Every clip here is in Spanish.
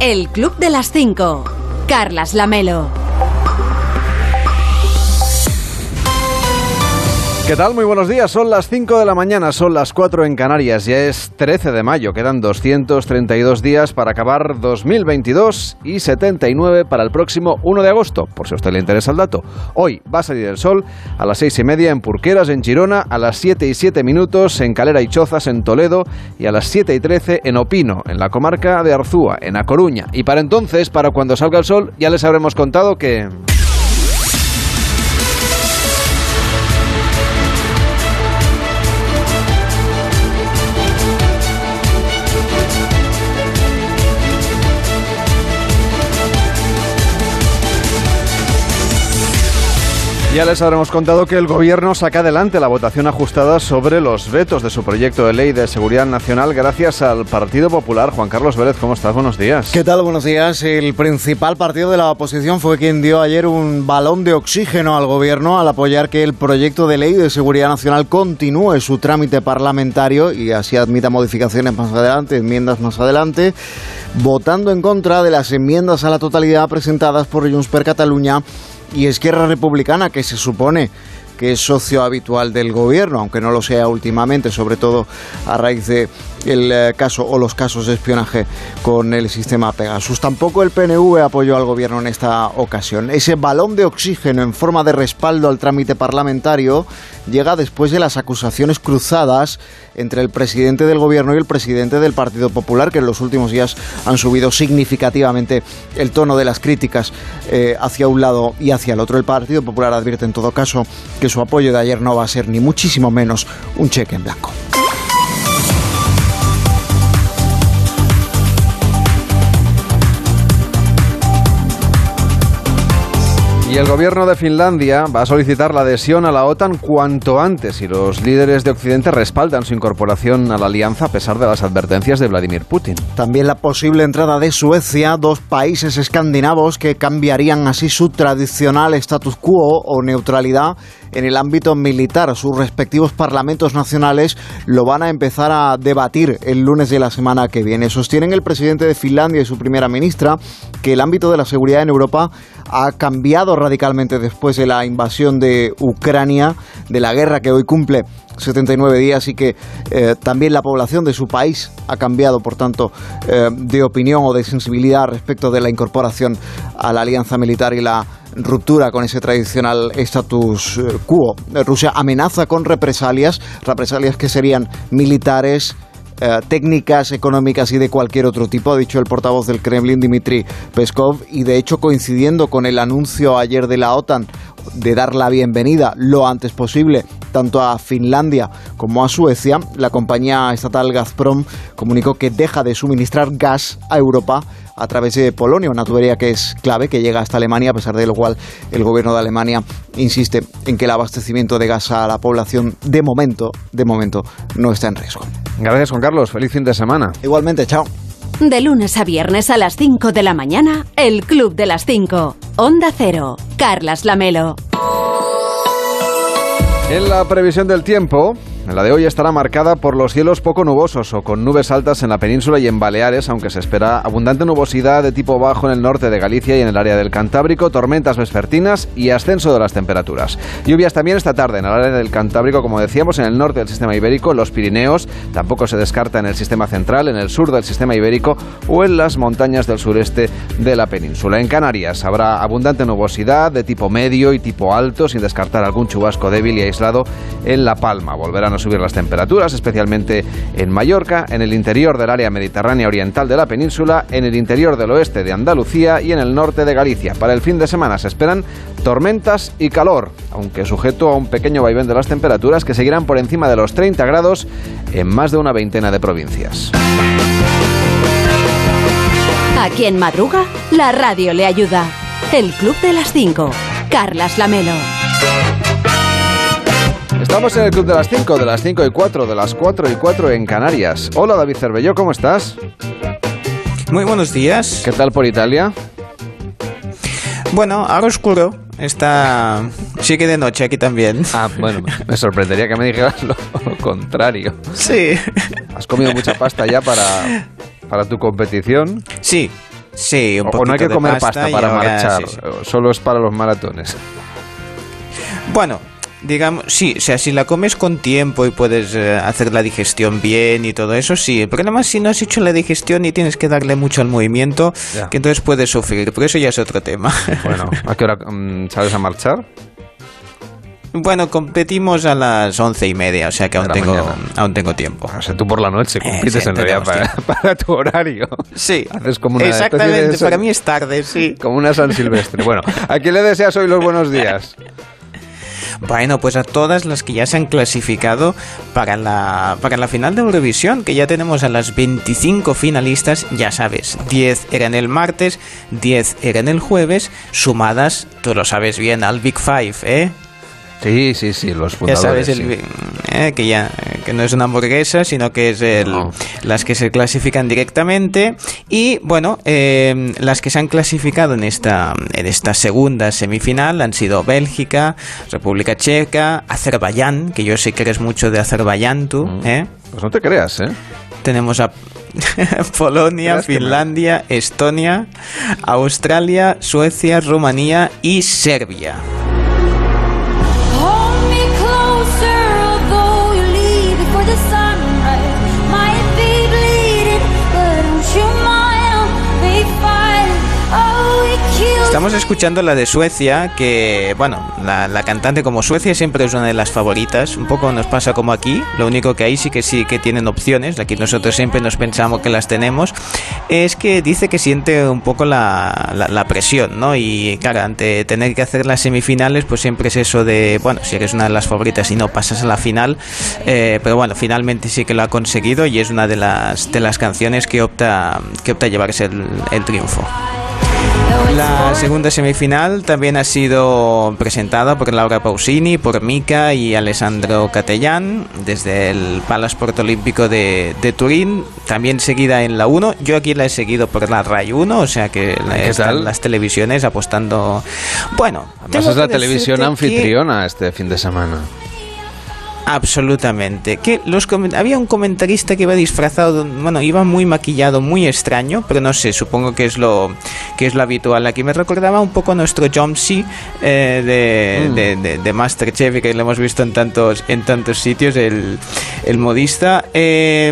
El Club de las 5. Carlas Lamelo. ¿Qué tal? Muy buenos días. Son las 5 de la mañana, son las 4 en Canarias. Ya es 13 de mayo. Quedan 232 días para acabar 2022 y 79 para el próximo 1 de agosto, por si a usted le interesa el dato. Hoy va a salir el sol a las 6:30 en Porqueras, en Girona, a las 7:07 en Calera y Chozas, en Toledo, y a las 7:13 en Opino, en la comarca de Arzúa, en A Coruña. Y para entonces, para cuando salga el sol, ya les habremos contado que... Ya les habremos contado que el Gobierno saca adelante la votación ajustada sobre los vetos de su proyecto de ley de seguridad nacional gracias al Partido Popular. Juan Carlos Vélez, ¿cómo estás? Buenos días. ¿Qué tal? Buenos días. El principal partido de la oposición fue quien dio ayer un balón de oxígeno al Gobierno al apoyar que el proyecto de ley de seguridad nacional continúe su trámite parlamentario y así admita modificaciones más adelante, enmiendas más adelante, votando en contra de las enmiendas a la totalidad presentadas por Junts per Catalunya y Esquerra Republicana, que se supone que es socio habitual del Gobierno, aunque no lo sea últimamente, sobre todo a raíz de el caso o los casos de espionaje con el sistema Pegasus. Tampoco el PNV apoyó al Gobierno en esta ocasión. Ese balón de oxígeno en forma de respaldo al trámite parlamentario llega después de las acusaciones cruzadas entre el presidente del Gobierno y el presidente del Partido Popular, que en los últimos días han subido significativamente el tono de las críticas hacia un lado y hacia el otro. El Partido Popular advierte en todo caso que su apoyo de ayer no va a ser ni muchísimo menos un cheque en blanco. Y el Gobierno de Finlandia va a solicitar la adhesión a la OTAN cuanto antes y los líderes de Occidente respaldan su incorporación a la alianza a pesar de las advertencias de Vladimir Putin. También la posible entrada de Suecia, dos países escandinavos que cambiarían así su tradicional status quo o neutralidad en el ámbito militar. Sus respectivos parlamentos nacionales lo van a empezar a debatir el lunes de la semana que viene. Sostienen el presidente de Finlandia y su primera ministra que el ámbito de la seguridad en Europa ha cambiado radicalmente después de la invasión de Ucrania, de la guerra que hoy cumple 79 días y que también la población de su país ha cambiado, por tanto, de opinión o de sensibilidad respecto de la incorporación a la alianza militar y la ruptura con ese tradicional status quo. Rusia amenaza con represalias que serían militares, técnicas, económicas y de cualquier otro tipo, ha dicho el portavoz del Kremlin, Dmitry Peskov, y de hecho coincidiendo con el anuncio ayer de la OTAN de dar la bienvenida lo antes posible tanto a Finlandia como a Suecia, la compañía estatal Gazprom comunicó que deja de suministrar gas a Europa a través de Polonia, una tubería que es clave, que llega hasta Alemania, a pesar de lo cual el gobierno de Alemania insiste en que el abastecimiento de gas a la población de momento no está en riesgo. Gracias, Juan Carlos. Feliz fin de semana. Igualmente, chao. De lunes a viernes a las 5 de la mañana, el Club de las 5. Onda Cero. Carlas Lamelo. En la previsión del tiempo... La de hoy estará marcada por los cielos poco nubosos o con nubes altas en la península y en Baleares, aunque se espera abundante nubosidad de tipo bajo en el norte de Galicia y en el área del Cantábrico, tormentas vespertinas y ascenso de las temperaturas. Lluvias también esta tarde en el área del Cantábrico, como decíamos, en el norte del sistema ibérico, en los Pirineos, tampoco se descarta en el sistema central, en el sur del sistema ibérico o en las montañas del sureste de la península. En Canarias habrá abundante nubosidad de tipo medio y tipo alto, sin descartar algún chubasco débil y aislado en La Palma. Volverán a subir las temperaturas, especialmente en Mallorca, en el interior del área mediterránea oriental de la península, en el interior del oeste de Andalucía y en el norte de Galicia. Para el fin de semana se esperan tormentas y calor, aunque sujeto a un pequeño vaivén de las temperaturas que seguirán por encima de los 30 grados en más de una veintena de provincias. Aquí en Madruga, la radio le ayuda. El Club de las 5. Carlas Lamelo. Estamos en el Club de las 5, de las 5 y 4, de las 4 y 4 en Canarias. Hola, David Cervelló, ¿cómo estás? Muy buenos días. ¿Qué tal por Italia? Bueno, ahora oscuro. Sigue de noche aquí también. Ah, bueno, me sorprendería que me dijeras lo contrario. Sí. ¿Has comido mucha pasta ya para tu competición? Sí. Sí, un poquito de pasta. O no hay que comer pasta para marchar, sí, sí. Solo es para los maratones. Bueno, digamos, sí, o sea, si la comes con tiempo y puedes hacer la digestión bien y todo eso, sí. El problema es si no has hecho la digestión y tienes que darle mucho al movimiento, ya. Que entonces puedes sufrir, pero eso ya es otro tema. Bueno, ¿a qué hora sales a marchar? Bueno, competimos a las 11:30, o sea que aún tengo tiempo. O sea, tú por la noche compites en realidad para tu horario. Sí, haces como una, exactamente, para mí es tarde, sí. Como una San Silvestre. Bueno, ¿a quién le deseas hoy los buenos días? Bueno, pues a todas las que ya se han clasificado para la final de Eurovisión, que ya tenemos a las 25 finalistas, ya sabes, 10 eran el martes, 10 eran el jueves, sumadas, tú lo sabes bien, al Big Five, ¿eh? Sí, sí, sí, los fundadores. Ya sabes, que no es una hamburguesa, sino que es las que se clasifican directamente. Y bueno, las que se han clasificado en esta segunda semifinal han sido Bélgica, República Checa, Azerbaiyán, que yo sé que eres mucho de Azerbaiyán tú, ¿eh? Pues no te creas, ¿eh? Tenemos a Polonia, Finlandia, Estonia, Australia, Suecia, Rumanía y Serbia. Estamos escuchando la de Suecia, que, bueno, la cantante como Suecia siempre es una de las favoritas, un poco nos pasa como aquí, lo único que ahí sí que tienen opciones, aquí nosotros siempre nos pensamos que las tenemos, es que dice que siente un poco la presión, ¿no? Y claro, ante tener que hacer las semifinales, pues siempre es eso de, bueno, si eres una de las favoritas y no pasas a la final, pero bueno, finalmente sí que lo ha conseguido y es una de las canciones que opta a llevarse el triunfo. La segunda semifinal también ha sido presentada por Laura Pausini, por Mika y Alessandro Catellán desde el Palasport Olímpico de Turín, también seguida en la 1. Yo aquí la he seguido por la RAI 1, o sea que están las televisiones apostando. Bueno, además es la televisión anfitriona este fin de semana. Absolutamente. Que había un comentarista que iba disfrazado, bueno, iba muy maquillado, muy extraño, pero no sé, supongo que es lo habitual. Aquí me recordaba un poco a nuestro Chomsky de MasterChef, que lo hemos visto en tantos sitios, el modista.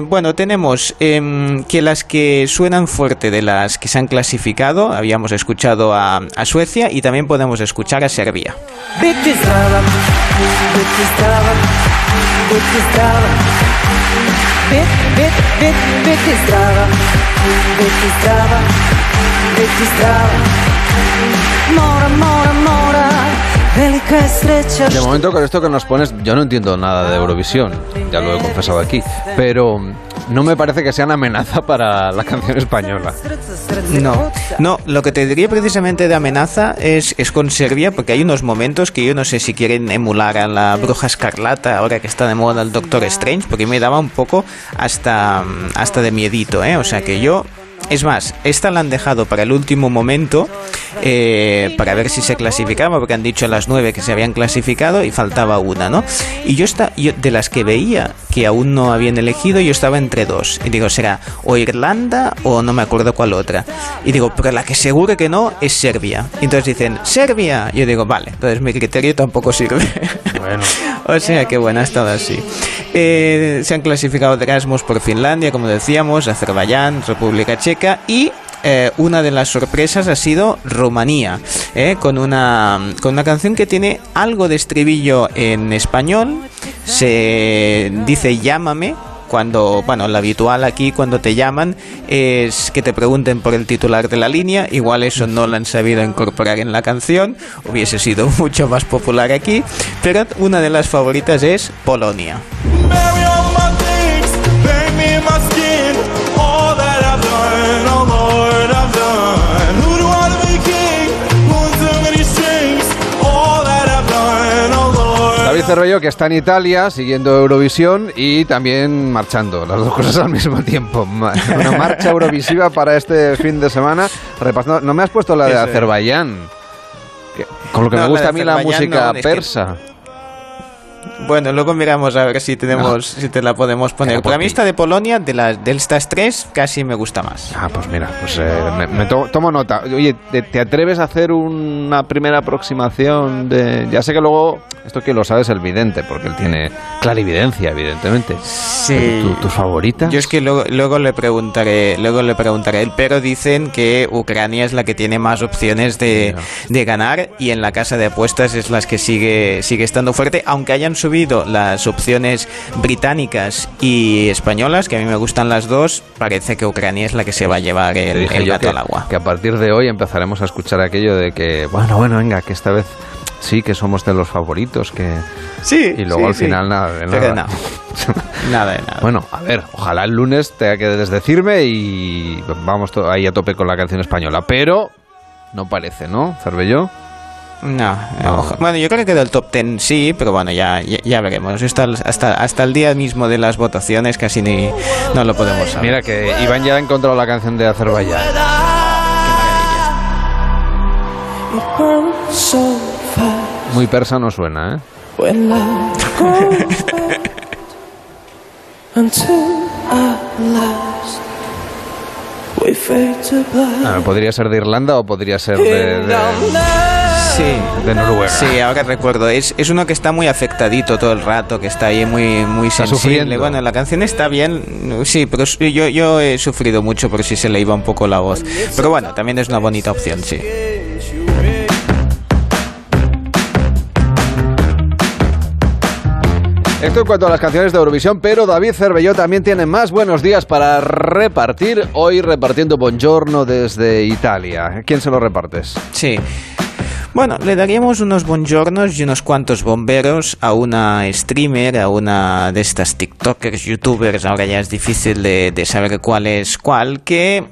Bueno, tenemos que las que suenan fuerte de las que se han clasificado, habíamos escuchado a Suecia y también podemos escuchar a Serbia. De momento, con esto que nos pones, yo no entiendo nada de Eurovisión, ya lo he confesado aquí, pero no me parece que sea una amenaza para la canción española. No, lo que te diría precisamente de amenaza es con Serbia, porque hay unos momentos que yo no sé si quieren emular a la Bruja Escarlata, ahora que está de moda el Doctor Strange, porque me daba un poco hasta de miedito, ¿eh? O sea que yo... Es más, esta la han dejado para el último momento para ver si se clasificaba, porque han dicho a las 9 que se habían clasificado y faltaba una, ¿no? Y yo de las que veía que aún no habían elegido, yo estaba entre dos. Y digo, será o Irlanda o no me acuerdo cuál otra. Y digo, pero la que seguro que no es Serbia. Y entonces dicen, ¡Serbia! Y yo digo, vale, entonces mi criterio tampoco sirve. Bueno. O sea, qué buena ha estado así. Se han clasificado de Erasmus por Finlandia, como decíamos, Azerbaiyán, República Checa y una de las sorpresas ha sido Rumanía, con una canción que tiene algo de estribillo en español, se dice llámame. Cuando, bueno, lo habitual aquí cuando te llaman es que te pregunten por el titular de la línea, igual eso no lo han sabido incorporar en la canción, hubiese sido mucho más popular aquí, pero una de las favoritas es Polonia. Cervello, que está en Italia siguiendo Eurovisión y también marchando, las dos cosas al mismo tiempo. Una marcha eurovisiva para este fin de semana. Repasando, no me has puesto la de Azerbaiyán, con lo que me gusta a mí la música persa. Bueno, luego miramos a ver si tenemos, si te la podemos poner. Pero la lista de Polonia, de estas tres, casi me gusta más. Ah, pues mira, pues me tomo nota. Oye, ¿te atreves a hacer una primera aproximación de...? Ya sé que luego, esto que lo sabe es el vidente, porque él tiene clarividencia, evidentemente. Sí. ¿Tus favoritas? Yo es que luego le preguntaré, pero dicen que Ucrania es la que tiene más opciones de ganar, y en la casa de apuestas es las que sigue estando fuerte, aunque hayan subido las opciones británicas y españolas, que a mí me gustan las dos. Parece que Ucrania es la que se va a llevar el gato al agua. Que a partir de hoy empezaremos a escuchar aquello de que, bueno, venga, que esta vez sí que somos de los favoritos, que sí, y luego sí, al final sí. Nada de nada. Nada de nada. Bueno, a ver, ojalá el lunes tenga que desdecirme y vamos ahí a tope con la canción española, pero no parece, ¿no, Cervelló? No. Bueno, yo creo que del top 10 sí, pero bueno, ya veremos. Hasta el día mismo de las votaciones casi ni no lo podemos saber. Mira que Iván ya ha encontrado la canción de Azerbaiyán. Muy persa no suena, ¿eh? No, podría ser de Irlanda o podría ser de Noruega. Sí, ahora recuerdo. Es uno que está muy afectadito todo el rato, que está ahí muy sensible. Sufriendo. Bueno, la canción está bien, sí, pero yo he sufrido mucho por si se le iba un poco la voz. Pero bueno, también es una bonita opción, sí. Esto en cuanto a las canciones de Eurovisión, pero David Cervelló también tiene más buenos días para repartir. Hoy repartiendo Buongiorno desde Italia. ¿Quién se lo repartes? Sí. Bueno, le daríamos unos buongiornos y unos cuantos bomberos a una streamer, a una de estas tiktokers, youtubers, ahora ya es difícil de saber cuál es cuál, que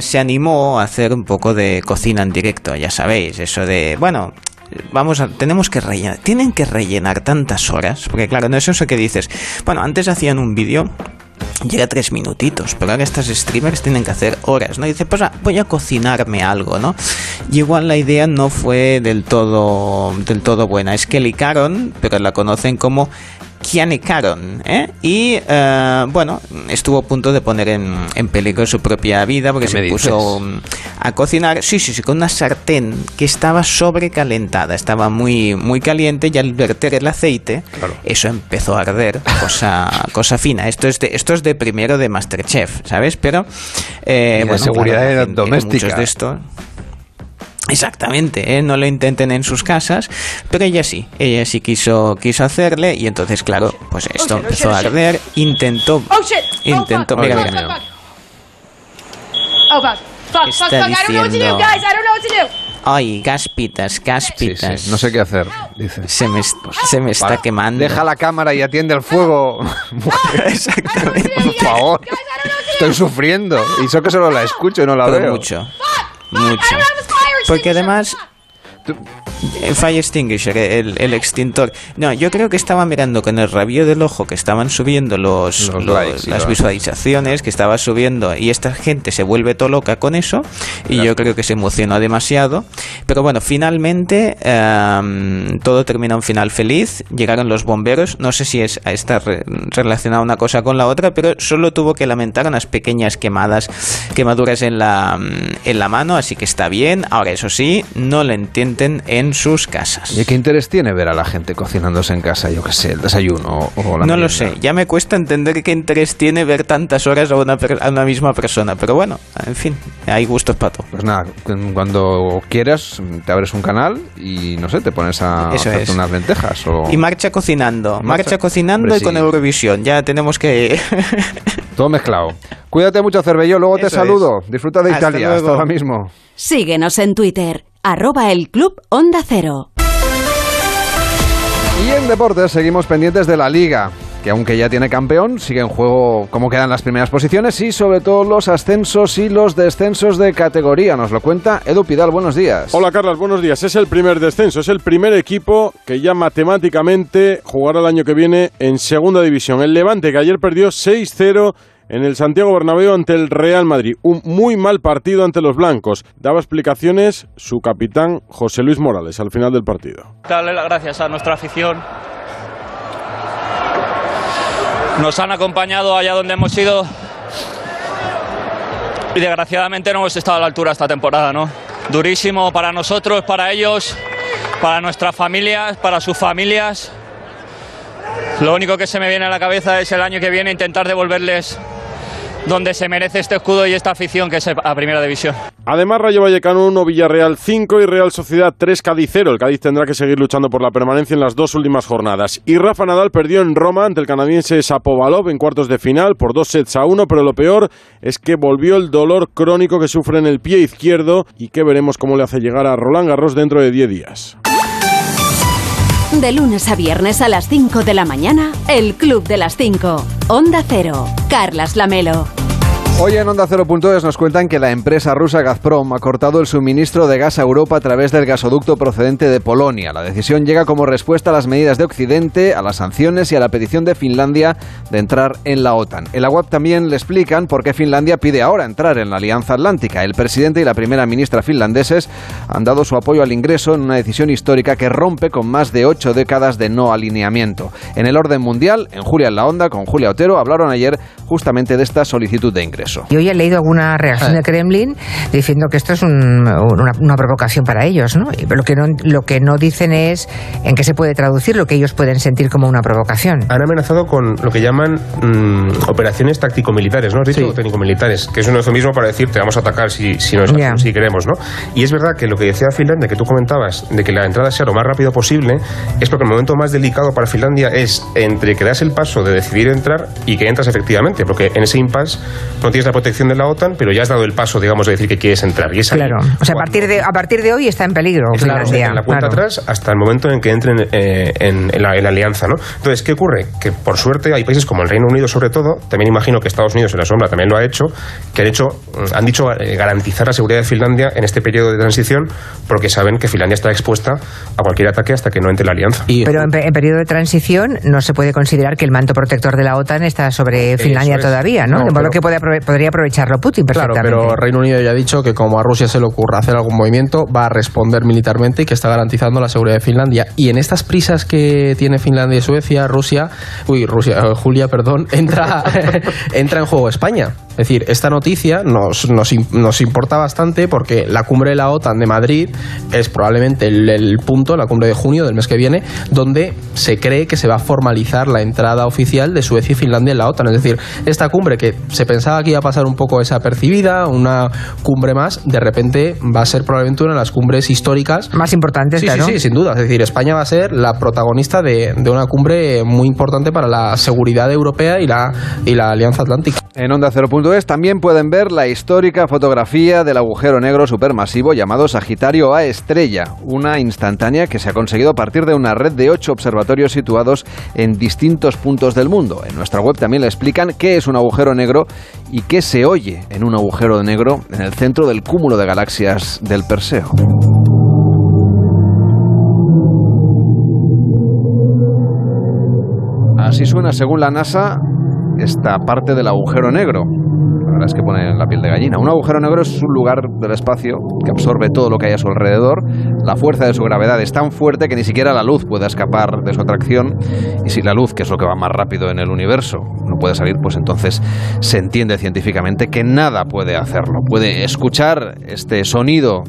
se animó a hacer un poco de cocina en directo, ya sabéis, eso de, bueno... tienen que rellenar tantas horas, porque claro, no es eso que dices, bueno, antes hacían un vídeo y era 3 minutitos, pero ahora estas streamers tienen que hacer horas, ¿no? Y dices, pues voy a cocinarme algo, ¿no? Y igual la idea no fue del todo buena, es que licaron, pero la conocen como Kiane Karon, ¿eh? Y bueno, estuvo a punto de poner en peligro su propia vida porque se puso a cocinar, sí, con una sartén que estaba sobrecalentada, estaba muy, muy caliente, y al verter el aceite, claro, eso empezó a arder, cosa fina. Esto es de primero de MasterChef, ¿sabes? Pero bueno, la seguridad claro, era doméstica. Muchos de estos. Exactamente, no lo intenten en sus casas, pero ella sí quiso hacerle, y entonces claro, pues esto empezó a arder, intentó, mira. Está diciendo, ay, cáspitas. Sí, no sé qué hacer, dice. Se me está quemando. Deja la cámara y atiende al fuego. Exactamente. Por favor, estoy sufriendo, y eso que solo la escucho y no la pero veo. Mucho. Porque además... Fire Extinguisher, el extintor. No, yo creo que estaba mirando con el rabillo del ojo que estaban subiendo las visualizaciones, que estaba subiendo, y esta gente se vuelve todo loca con eso, y yo creo que se emocionó demasiado. Pero bueno, finalmente todo terminó un final feliz, llegaron los bomberos, no sé si está relacionada una cosa con la otra, pero solo tuvo que lamentar unas pequeñas quemaduras en la mano, así que está bien. Ahora, eso sí, no le entienden en sus casas. ¿Y qué interés tiene ver a la gente cocinándose en casa? Yo qué sé, el desayuno o la... No lo sé, ya me cuesta entender qué interés tiene ver tantas horas a una misma persona, pero bueno, en fin, hay gustos para todo. Pues nada, cuando quieras te abres un canal y no sé, te pones a hacerte unas lentejas o... Y marcha cocinando, hombre, y con sí. Eurovisión, ya tenemos que... Todo mezclado. Cuídate mucho, Cervelló, luego te saludo. Disfruta de hasta Italia, luego. Hasta ahora mismo. Síguenos en Twitter, @elclubOndaCero. Y en deportes seguimos pendientes de la Liga, que aunque ya tiene campeón, sigue en juego cómo quedan las primeras posiciones y sobre todo los ascensos y los descensos de categoría. Nos lo cuenta Edu Pidal, buenos días. Hola Carlos, buenos días. Es el primer descenso, es el primer equipo que ya matemáticamente jugará el año que viene en segunda división. El Levante, que ayer perdió 6-0 en el Santiago Bernabéu ante el Real Madrid. Un muy mal partido ante los blancos. Daba explicaciones su capitán José Luis Morales al final del partido. Darle las gracias a nuestra afición, Nos han acompañado allá donde hemos ido y desgraciadamente no hemos estado a la altura esta temporada, ¿no? Durísimo para nosotros, para ellos, para nuestras familias, para sus familias. Lo único que se me viene a la cabeza es el año que viene intentar devolverles donde se merece este escudo y esta afición, que es a Primera División. Además, Rayo Vallecano 1, Villarreal 5 y Real Sociedad 3, Cádiz 0. El Cádiz tendrá que seguir luchando por la permanencia en las dos últimas jornadas. Y Rafa Nadal perdió en Roma ante el canadiense Shapovalov en cuartos de final por 2-1, pero lo peor es que volvió el dolor crónico que sufre en el pie izquierdo y que veremos cómo le hace llegar a Roland Garros dentro de 10 días. De lunes a viernes a las 5 de la mañana, el Club de las 5. Onda Cero, Carlas Lamelo. Hoy en Onda Cero.es nos cuentan que la empresa rusa Gazprom ha cortado el suministro de gas a Europa a través del gasoducto procedente de Polonia. La decisión llega como respuesta a las medidas de Occidente, a las sanciones y a la petición de Finlandia de entrar en la OTAN. En la web también le explican por qué Finlandia pide ahora entrar en la Alianza Atlántica. El presidente y la primera ministra finlandeses han dado su apoyo al ingreso en una decisión histórica que rompe con más de 8 décadas de no alineamiento. En el orden mundial, en Julia en la Onda, con Julia Otero, hablaron ayer justamente de esta solicitud de ingreso. Yo ya he leído alguna reacción de Kremlin diciendo que esto es una provocación para ellos, ¿no? Lo que no dicen es en qué se puede traducir lo que ellos pueden sentir como una provocación. Han amenazado con lo que llaman operaciones táctico-militares, ¿no? Sí. Técnico-militares, que es un eufemismo para decir te vamos a atacar si queremos, ¿no? Y es verdad que lo que decía Finlandia, que tú comentabas, de que la entrada sea lo más rápido posible, es porque el momento más delicado para Finlandia es entre que das el paso de decidir entrar y que entras efectivamente, porque en ese impasse tienes la protección de la OTAN, pero ya has dado el paso, digamos, de decir que quieres entrar. Y es claro. Ahí, o sea, a partir de hoy está en peligro. Claro, en la cuenta atrás hasta el momento en que entren en la alianza, ¿no? Entonces, ¿qué ocurre? Que por suerte hay países como el Reino Unido, sobre todo, también imagino que Estados Unidos en la sombra también lo ha hecho, que han dicho garantizar la seguridad de Finlandia en este periodo de transición, porque saben que Finlandia está expuesta a cualquier ataque hasta que no entre la alianza. Pero en periodo de transición no se puede considerar que el manto protector de la OTAN está sobre Finlandia todavía, ¿no? Por lo que puede podría aprovecharlo Putin perfectamente. Claro, pero Reino Unido ya ha dicho que como a Rusia se le ocurra hacer algún movimiento, va a responder militarmente y que está garantizando la seguridad de Finlandia. Y en estas prisas que tiene Finlandia y Suecia, Julia, entra en juego España. Es decir, esta noticia nos importa bastante porque la cumbre de la OTAN de Madrid es probablemente el punto, la cumbre de junio del mes que viene, donde se cree que se va a formalizar la entrada oficial de Suecia y Finlandia en la OTAN. Es decir, esta cumbre que se pensaba que iba a pasar un poco desapercibida, una cumbre más, de repente va a ser probablemente una de las cumbres históricas más importantes, sí, claro. Sí, sin duda. Es decir, España va a ser la protagonista de una cumbre muy importante para la seguridad europea y la Alianza Atlántica. En Onda Cero.es también pueden ver la histórica fotografía del agujero negro supermasivo llamado Sagitario A Estrella, una instantánea que se ha conseguido a partir de una red de 8 observatorios situados en distintos puntos del mundo. En nuestra web también le explican qué es un agujero negro y qué se oye en un agujero negro en el centro del cúmulo de galaxias del Perseo. Así suena, según la NASA, esta parte del agujero negro. La verdad es que pone la piel de gallina. Un agujero negro es un lugar del espacio que absorbe todo lo que hay a su alrededor. La fuerza de su gravedad es tan fuerte que ni siquiera la luz puede escapar de su atracción. Y si la luz, que es lo que va más rápido en el universo, no puede salir, pues entonces se entiende científicamente que nada puede hacerlo. Puede escuchar este sonido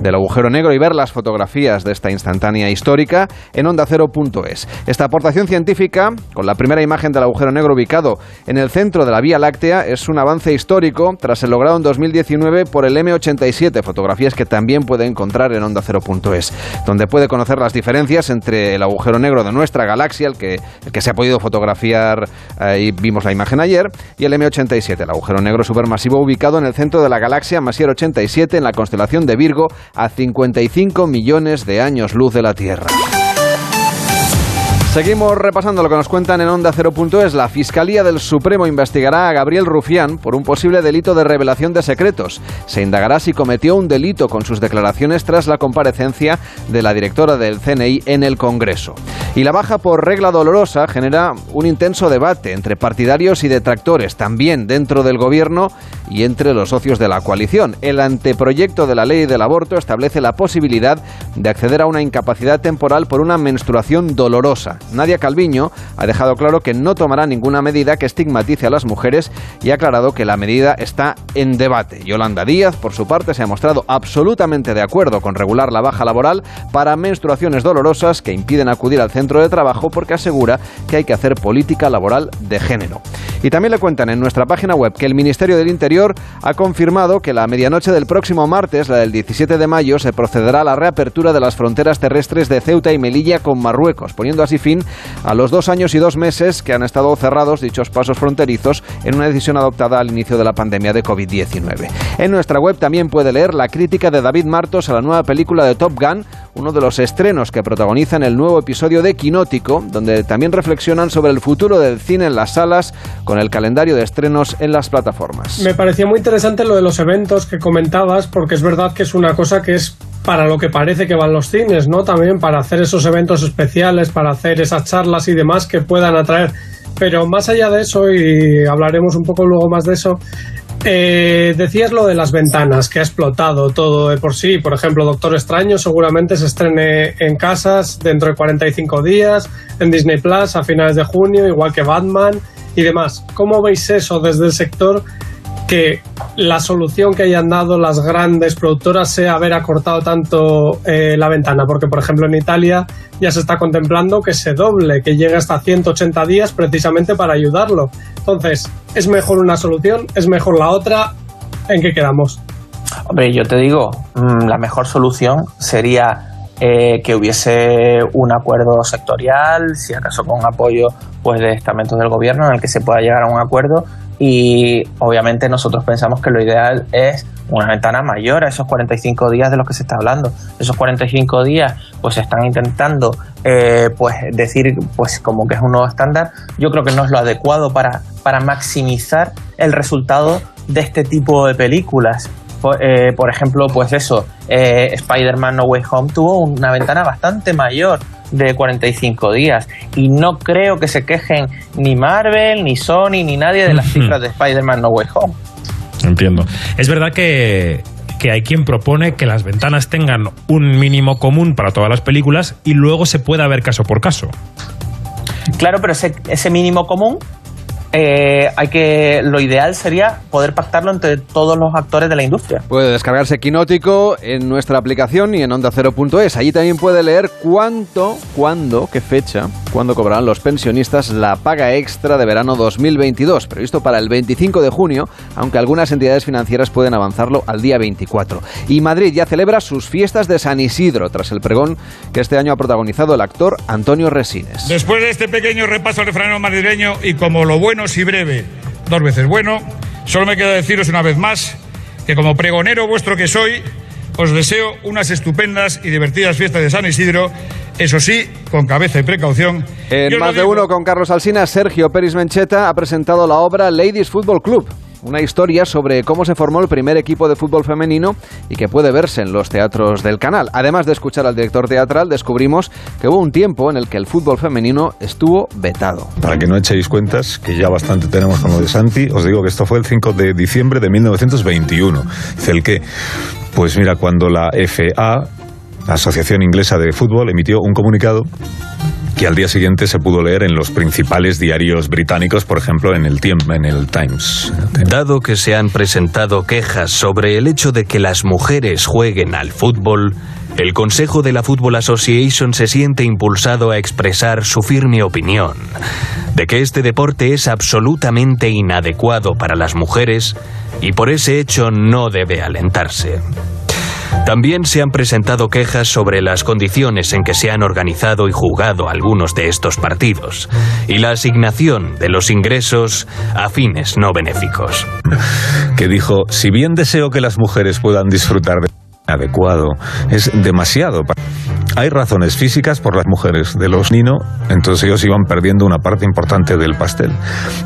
del agujero negro y ver las fotografías de esta instantánea histórica en OndaCero.es. Esta aportación científica, con la primera imagen del agujero negro ubicado en el centro de la Vía Láctea, es un avance histórico tras el logrado en 2019 por el M87, fotografías que también puede encontrar en OndaCero.es, donde puede conocer las diferencias entre el agujero negro de nuestra galaxia, el que se ha podido fotografiar y vimos la imagen ayer, y el M87, el agujero negro supermasivo ubicado en el centro de la galaxia Messier 87 en la constelación de Virgo, a 55 millones de años luz de la Tierra. Seguimos repasando lo que nos cuentan en Onda Cero.es. La Fiscalía del Supremo investigará a Gabriel Rufián por un posible delito de revelación de secretos. Se indagará si cometió un delito con sus declaraciones tras la comparecencia de la directora del CNI en el Congreso. Y la baja por regla dolorosa genera un intenso debate entre partidarios y detractores, también dentro del Gobierno y entre los socios de la coalición. El anteproyecto de la ley del aborto establece la posibilidad de acceder a una incapacidad temporal por una menstruación dolorosa. Nadia Calviño ha dejado claro que no tomará ninguna medida que estigmatice a las mujeres y ha aclarado que la medida está en debate. Yolanda Díaz, por su parte, se ha mostrado absolutamente de acuerdo con regular la baja laboral para menstruaciones dolorosas que impiden acudir al centro de trabajo, porque asegura que hay que hacer política laboral de género. Y también le cuentan en nuestra página web que el Ministerio del Interior ha confirmado que la medianoche del próximo martes, la del 17 de mayo, se procederá a la reapertura de las fronteras terrestres de Ceuta y Melilla con Marruecos, poniendo así fin a los 2 años y 2 meses que han estado cerrados dichos pasos fronterizos en una decisión adoptada al inicio de la pandemia de COVID-19. En nuestra web también puede leer la crítica de David Martos a la nueva película de Top Gun, uno de los estrenos que protagonizan el nuevo episodio de Quinótico, donde también reflexionan sobre el futuro del cine en las salas con el calendario de estrenos en las plataformas. Me parecía muy interesante lo de los eventos que comentabas, porque es verdad que es una cosa que es para lo que parece que van los cines, ¿no? También para hacer esos eventos especiales, para hacer esas charlas y demás que puedan atraer. Pero más allá de eso, y hablaremos un poco luego más de eso, decías lo de las ventanas, que ha explotado todo de por sí. Por ejemplo, Doctor Extraño seguramente se estrene en casas dentro de 45 días, en Disney Plus a finales de junio, igual que Batman y demás. ¿Cómo veis eso desde el sector? Que la solución que hayan dado las grandes productoras sea haber acortado tanto la ventana, porque por ejemplo en Italia ya se está contemplando que se doble, que llegue hasta 180 días precisamente para ayudarlo. Entonces, ¿es mejor una solución? ¿Es mejor la otra? ¿En qué quedamos? Hombre, yo te digo, la mejor solución sería que hubiese un acuerdo sectorial, si acaso con apoyo pues de estamentos del gobierno en el que se pueda llegar a un acuerdo. Y obviamente nosotros pensamos que lo ideal es una ventana mayor a esos 45 días de los que se está hablando. Esos 45 días pues se están intentando pues decir pues como que es un nuevo estándar. Yo creo que no es lo adecuado para maximizar el resultado de este tipo de películas. Por ejemplo, pues eso, Spider-Man No Way Home tuvo una ventana bastante mayor de 45 días y no creo que se quejen ni Marvel, ni Sony, ni nadie de las cifras de Spider-Man No Way Home. Entiendo. Es verdad que hay quien propone que las ventanas tengan un mínimo común para todas las películas y luego se pueda ver caso por caso. Claro, pero ese mínimo común lo ideal sería poder pactarlo entre todos los actores de la industria. Puede descargarse Quinótico en nuestra aplicación y en OndaCero.es. Allí también puede leer cuándo cobrarán los pensionistas la paga extra de verano 2022, previsto para el 25 de junio, aunque algunas entidades financieras pueden avanzarlo al día 24. Y Madrid ya celebra sus fiestas de San Isidro, tras el pregón que este año ha protagonizado el actor Antonio Resines. Después de este pequeño repaso al refranero madrileño, y como lo bueno y breve, 2 veces bueno, solo me queda deciros una vez más que como pregonero vuestro que soy, os deseo unas estupendas y divertidas fiestas de San Isidro, eso sí, con cabeza y precaución. En Más de Uno con Carlos Alsina, Sergio Peris Mencheta ha presentado la obra Ladies Football Club, una historia sobre cómo se formó el primer equipo de fútbol femenino y que puede verse en los teatros del canal. Además de escuchar al director teatral, descubrimos que hubo un tiempo en el que el fútbol femenino estuvo vetado. Para que no echéis cuentas, que ya bastante tenemos con lo de Santi, os digo que esto fue el 5 de diciembre de 1921. ¿El qué? Pues mira, cuando la FA, la Asociación Inglesa de Fútbol, emitió un comunicado que al día siguiente se pudo leer en los principales diarios británicos, por ejemplo en el Times. Dado que se han presentado quejas sobre el hecho de que las mujeres jueguen al fútbol, el Consejo de la Football Association se siente impulsado a expresar su firme opinión de que este deporte es absolutamente inadecuado para las mujeres y por ese hecho no debe alentarse. También se han presentado quejas sobre las condiciones en que se han organizado y jugado algunos de estos partidos y la asignación de los ingresos a fines no benéficos. Que dijo, si bien deseo que las mujeres puedan disfrutar de adecuado, es demasiado. Hay razones físicas por las mujeres de los Nino, entonces ellos iban perdiendo una parte importante del pastel.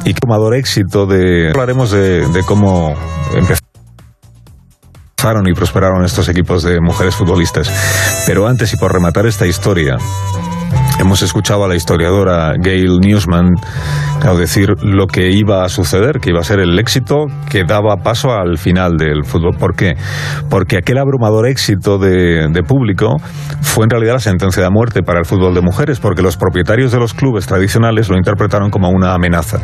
Y qué tomador éxito de... Hablaremos de cómo empezar y prosperaron estos equipos de mujeres futbolistas. Pero antes, y por rematar esta historia, Hemos escuchado a la historiadora Gail Newsman decir lo que iba a suceder, que iba a ser el éxito que daba paso al final del fútbol. ¿Por qué? Porque aquel abrumador éxito de público fue en realidad la sentencia de muerte para el fútbol de mujeres, porque los propietarios de los clubes tradicionales lo interpretaron como una amenaza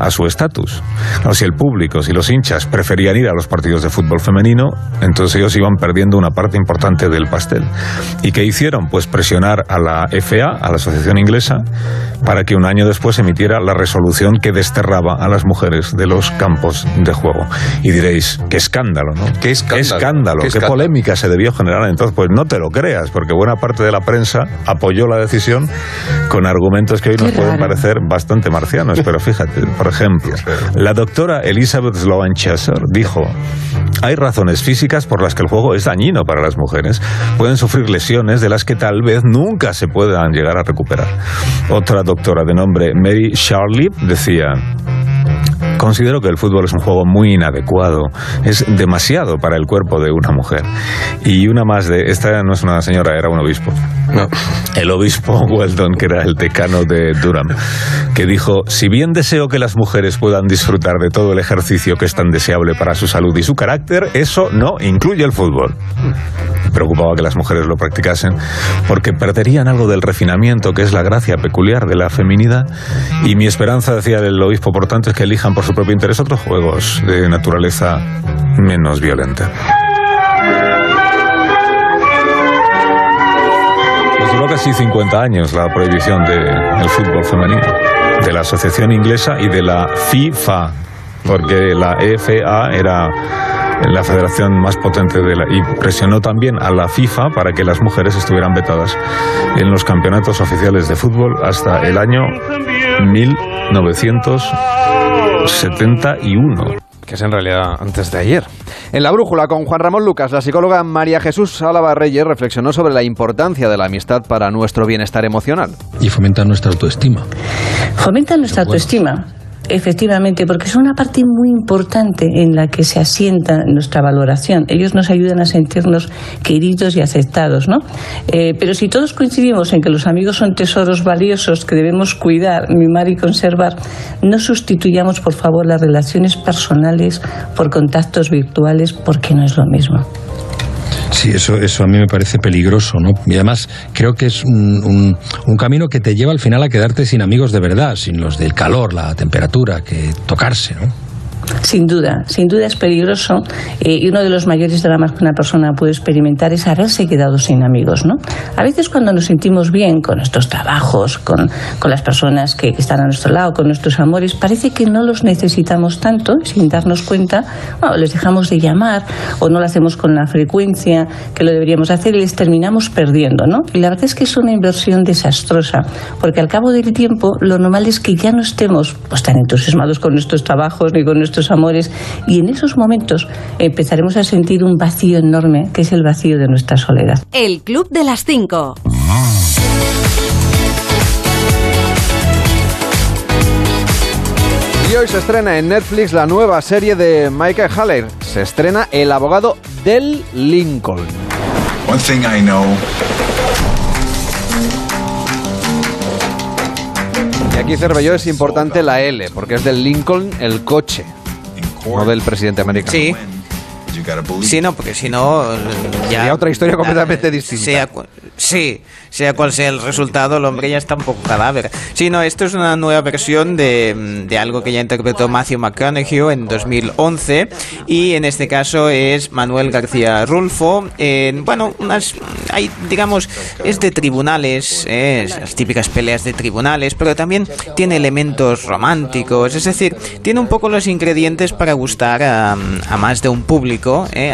a su estatus. Claro, si el público, si los hinchas preferían ir a los partidos de fútbol femenino, entonces ellos iban perdiendo una parte importante del pastel. ¿Y qué hicieron? Pues presionar a la FA, a la Asociación Inglesa, para que un año después emitiera la resolución que desterraba a las mujeres de los campos de juego. Y diréis, qué escándalo, ¿no? Qué escándalo, qué polémica se debió generar entonces. Pues no te lo creas, porque buena parte de la prensa apoyó la decisión con argumentos que hoy nos pueden parecer bastante marcianos, pero fíjate, por ejemplo, la doctora Elizabeth Sloan-Chesser dijo: hay razones físicas por las que el juego es dañino para las mujeres. Pueden sufrir lesiones de las que tal vez nunca se puedan llegar a recuperar. Otra doctora de nombre Mary Sharlip decía: considero que el fútbol es un juego muy inadecuado, es demasiado para el cuerpo de una mujer. Y una más de... Esta no es una señora, era un obispo. No. El obispo Weldon, que era el decano de Durham, que dijo: si bien deseo que las mujeres puedan disfrutar de todo el ejercicio que es tan deseable para su salud y su carácter, eso no incluye el fútbol. Preocupaba que las mujeres lo practicasen porque perderían algo del refinamiento que es la gracia peculiar de la feminidad, y mi esperanza, decía el obispo, por tanto, es que elijan por su propio interés otros juegos de naturaleza menos violenta. Pues duró casi 50 años la prohibición del fútbol femenino, de la Asociación Inglesa y de la FIFA, porque la FA era la federación más potente y presionó también a la FIFA para que las mujeres estuvieran vetadas en los campeonatos oficiales de fútbol hasta el año 1971. Que es en realidad antes de ayer. En La Brújula, con Juan Ramón Lucas, la psicóloga María Jesús Álava Reyes reflexionó sobre la importancia de la amistad para nuestro bienestar emocional. Y fomenta nuestra autoestima. Fomenta nuestra autoestima. Efectivamente, porque es una parte muy importante en la que se asienta nuestra valoración. Ellos nos ayudan a sentirnos queridos y aceptados, ¿no? Pero si todos coincidimos en que los amigos son tesoros valiosos que debemos cuidar, mimar y conservar, no sustituyamos, por favor, las relaciones personales por contactos virtuales, porque no es lo mismo. Sí, eso a mí me parece peligroso, ¿no? Y además creo que es un camino que te lleva al final a quedarte sin amigos de verdad, sin los del calor, la temperatura, que tocarse, ¿no? Sin duda es peligroso, y uno de los mayores dramas que una persona puede experimentar es haberse quedado sin amigos, ¿no? A veces cuando nos sentimos bien con nuestros trabajos, con las personas que están a nuestro lado, con nuestros amores, parece que no los necesitamos tanto, sin darnos cuenta, bueno, les dejamos de llamar o no lo hacemos con la frecuencia que lo deberíamos hacer y les terminamos perdiendo, ¿no? Y la verdad es que es una inversión desastrosa, porque al cabo del tiempo lo normal es que ya no estemos tan entusiasmados con nuestros trabajos ni con nuestros amores, y en esos momentos empezaremos a sentir un vacío enorme, que es el vacío de nuestra soledad. El Club de las 5. Y hoy se estrena en Netflix la nueva serie de Michael Haller. Se estrena El abogado del Lincoln. One thing I know. Y aquí, Cervelló, es importante la L, porque es del Lincoln, el coche, no del presidente americano. Sí, no, porque si no... sería otra historia completamente distinta. Sea cual sea el resultado, el hombre ya está un poco cadáver. Sí, no, esto es una nueva versión de algo que ya interpretó Matthew McConaughey en 2011, y en este caso es Manuel García Rulfo. Es de tribunales, las típicas peleas de tribunales, pero también tiene elementos románticos, es decir, tiene un poco los ingredientes para gustar a más de un público.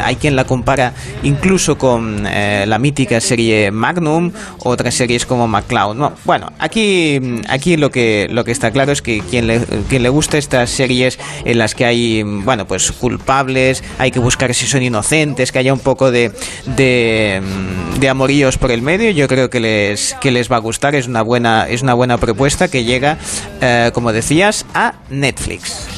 Hay quien la compara incluso con la mítica serie Magnum, otras series como McCloud. No, bueno, aquí lo que está claro es que quien le gusta estas series en las que hay culpables, hay que buscar si son inocentes, que haya un poco de amoríos por el medio, yo creo que les va a gustar. Es una buena propuesta que llega, como decías, a Netflix.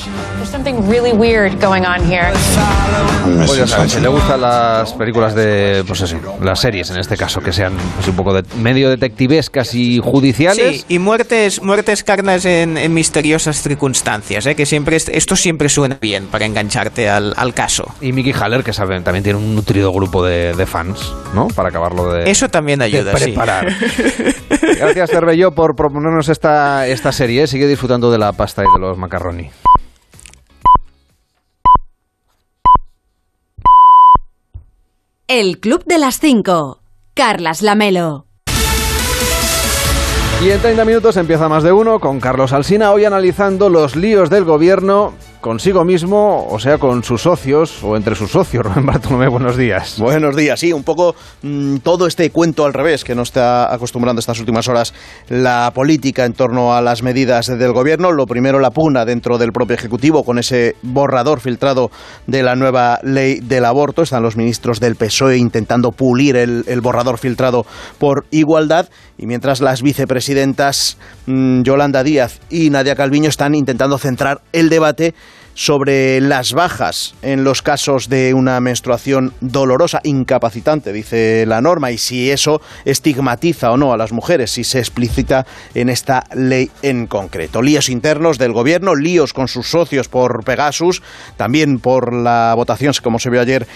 pues ya saben, si le gustan las películas de, pues eso, las series en este caso, que sean pues un poco de medio detectivescas y judiciales. Sí, y muertes carnas en misteriosas circunstancias, que siempre esto siempre suena bien para engancharte al caso. Y Mickey Haller, que saben, también tiene un nutrido grupo de fans, ¿no? Para acabarlo de... Eso también ayuda, sí. Gracias, Cervelló, por proponernos esta serie. Sigue disfrutando de la pasta y de los macaroni. El Club de las 5. Carlas Lamelo. Y en 30 minutos empieza Más de Uno con Carlos Alsina, hoy analizando los líos del gobierno consigo mismo, o sea, con sus socios o entre sus socios. Rubén Bartolomé, buenos días. Buenos días, sí, un poco todo este cuento al revés que nos está acostumbrando estas últimas horas la política en torno a las medidas del gobierno. Lo primero, la pugna dentro del propio Ejecutivo con ese borrador filtrado de la nueva ley del aborto. Están los ministros del PSOE intentando pulir el borrador filtrado por Igualdad, y mientras las vicepresidentas Yolanda Díaz y Nadia Calviño están intentando centrar el debate sobre las bajas en los casos de una menstruación dolorosa, incapacitante, dice la norma, y si eso estigmatiza o no a las mujeres, si se explicita en esta ley en concreto. Líos internos del gobierno, líos con sus socios por Pegasus, también por la votación, como se vio ayer,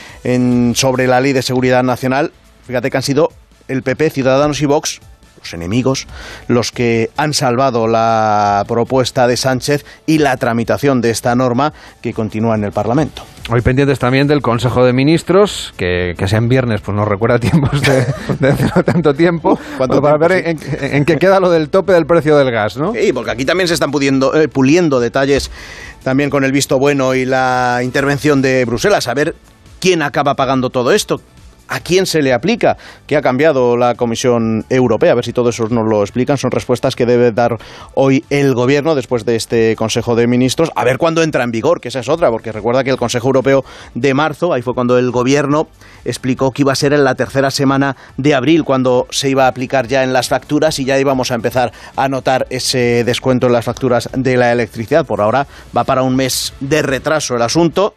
sobre la Ley de Seguridad Nacional. Fíjate que han sido el PP, Ciudadanos y Vox, los enemigos, los que han salvado la propuesta de Sánchez y la tramitación de esta norma que continúa en el Parlamento. Hoy pendientes también del Consejo de Ministros, que sea en viernes, pues nos recuerda tiempos de hace tanto tiempo, para ver en qué queda lo del tope del precio del gas, ¿no? Sí, porque aquí también se están puliendo detalles, también con el visto bueno y la intervención de Bruselas, a ver quién acaba pagando todo esto. ¿A quién se le aplica? ¿Qué ha cambiado la Comisión Europea? A ver si todo eso nos lo explican. Son respuestas que debe dar hoy el Gobierno después de este Consejo de Ministros. A ver cuándo entra en vigor, que esa es otra, porque recuerda que el Consejo Europeo de marzo, ahí fue cuando el Gobierno explicó que iba a ser en la tercera semana de abril, cuando se iba a aplicar ya en las facturas y ya íbamos a empezar a notar ese descuento en las facturas de la electricidad. Por ahora va para un mes de retraso el asunto.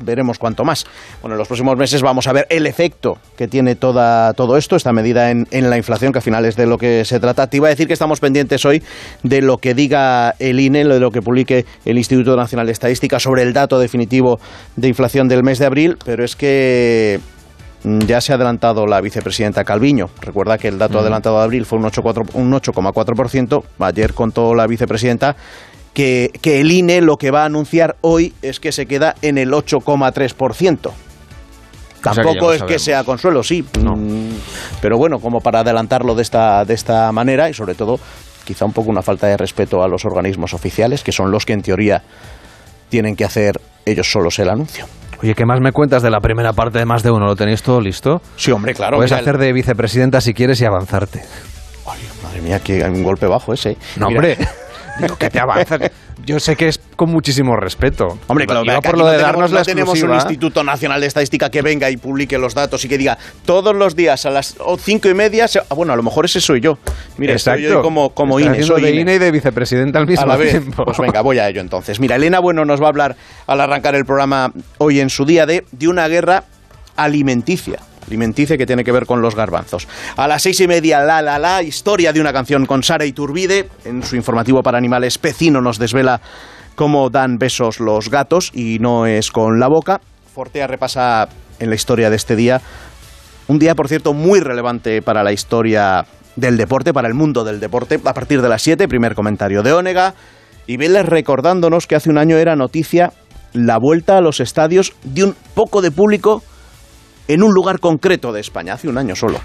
Veremos cuánto más. Bueno, en los próximos meses vamos a ver el efecto que tiene todo esto, esta medida en la inflación, que al final es de lo que se trata. Te iba a decir que estamos pendientes hoy de lo que diga el INE, de lo que publique el Instituto Nacional de Estadística sobre el dato definitivo de inflación del mes de abril, pero es que ya se ha adelantado la vicepresidenta Calviño. Recuerda que el dato adelantado de abril fue un 8,4%. Ayer contó la vicepresidenta que el INE lo que va a anunciar hoy es que se queda en el 8,3%. Tampoco o sea que sea consuelo, sí. No. Pero bueno, como para adelantarlo de esta manera, y sobre todo quizá un poco una falta de respeto a los organismos oficiales, que son los que en teoría tienen que hacer ellos solos el anuncio. Oye, ¿qué más me cuentas de la primera parte de Más de Uno? ¿Lo tenéis todo listo? Sí, hombre, claro. Puedes hacer de vicepresidenta si quieres y avanzarte. Ay, madre mía, que hay un golpe bajo ese. No, hombre. Digo, que te avanza. Yo sé que es con muchísimo respeto. Hombre, claro, por lo de darnos la exclusiva. No tenemos un Instituto Nacional de Estadística que venga y publique los datos y que diga todos los días a las 5:30. Bueno, a lo mejor ese soy yo. Mira, exacto. Soy yo como INE. Soy de INE y de vicepresidenta al mismo tiempo. Pues venga, voy a ello entonces. Mira, Elena Bueno nos va a hablar al arrancar el programa hoy en su día de una guerra alimenticia que tiene que ver con los garbanzos. A las 6:30, la historia de una canción con Sara Iturbide. En su informativo para animales, Pecino nos desvela cómo dan besos los gatos y no es con la boca. Fortea repasa en la historia de este día, un día, por cierto, muy relevante para la historia del deporte, para el mundo del deporte. A partir de las 7, primer comentario de Onega. Y Vélez recordándonos que hace un año era noticia la vuelta a los estadios de un poco de público en un lugar concreto de España, hace un año solo.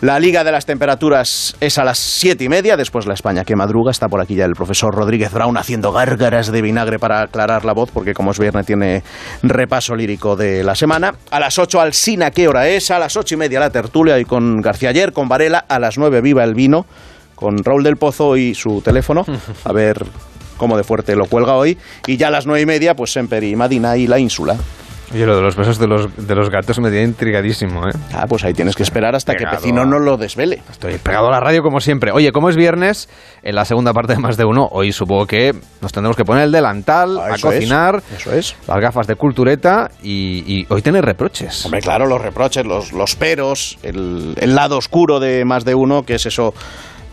La Liga de las Temperaturas es a las 7:30, después la España que madruga. Está por aquí ya el profesor Rodríguez Brown haciendo gárgaras de vinagre para aclarar la voz, porque como es viernes tiene repaso lírico de la semana. A las 8, Alsina, ¿qué hora es? A las 8:30, la tertulia, y con García Ayer, con Varela. A las 9, Viva el Vino, con Raúl del Pozo y su teléfono. A ver cómo de fuerte lo cuelga hoy. Y ya a las 9:30, pues Semper y Madina y la Ínsula. Oye, lo de los besos de los gatos me tiene intrigadísimo, ¿eh? Ah, pues ahí tienes que esperar hasta que Pecino no lo desvele. Estoy pegado a la radio como siempre. Oye, como es viernes, en la segunda parte de Más de Uno, hoy supongo que nos tendremos que poner el delantal, a cocinar, eso es. Las gafas de cultureta y hoy tenés reproches. Hombre, claro, los reproches, los peros, el lado oscuro de Más de Uno, que es eso,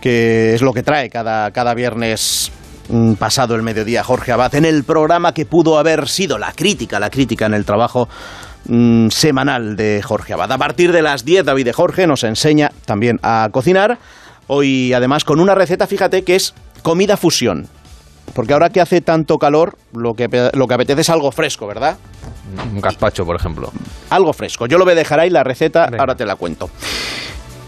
que es lo que trae cada viernes. Pasado el mediodía, Jorge Abad, en el programa que pudo haber sido la crítica en el trabajo semanal de Jorge Abad. A partir de las 10, David de Jorge nos enseña también a cocinar. Hoy, además, con una receta, fíjate, que es comida fusión. Porque ahora que hace tanto calor, lo que apetece es algo fresco, ¿verdad? Un gazpacho, por ejemplo. Algo fresco. Yo lo voy a dejar ahí, la receta, venga, ahora te la cuento.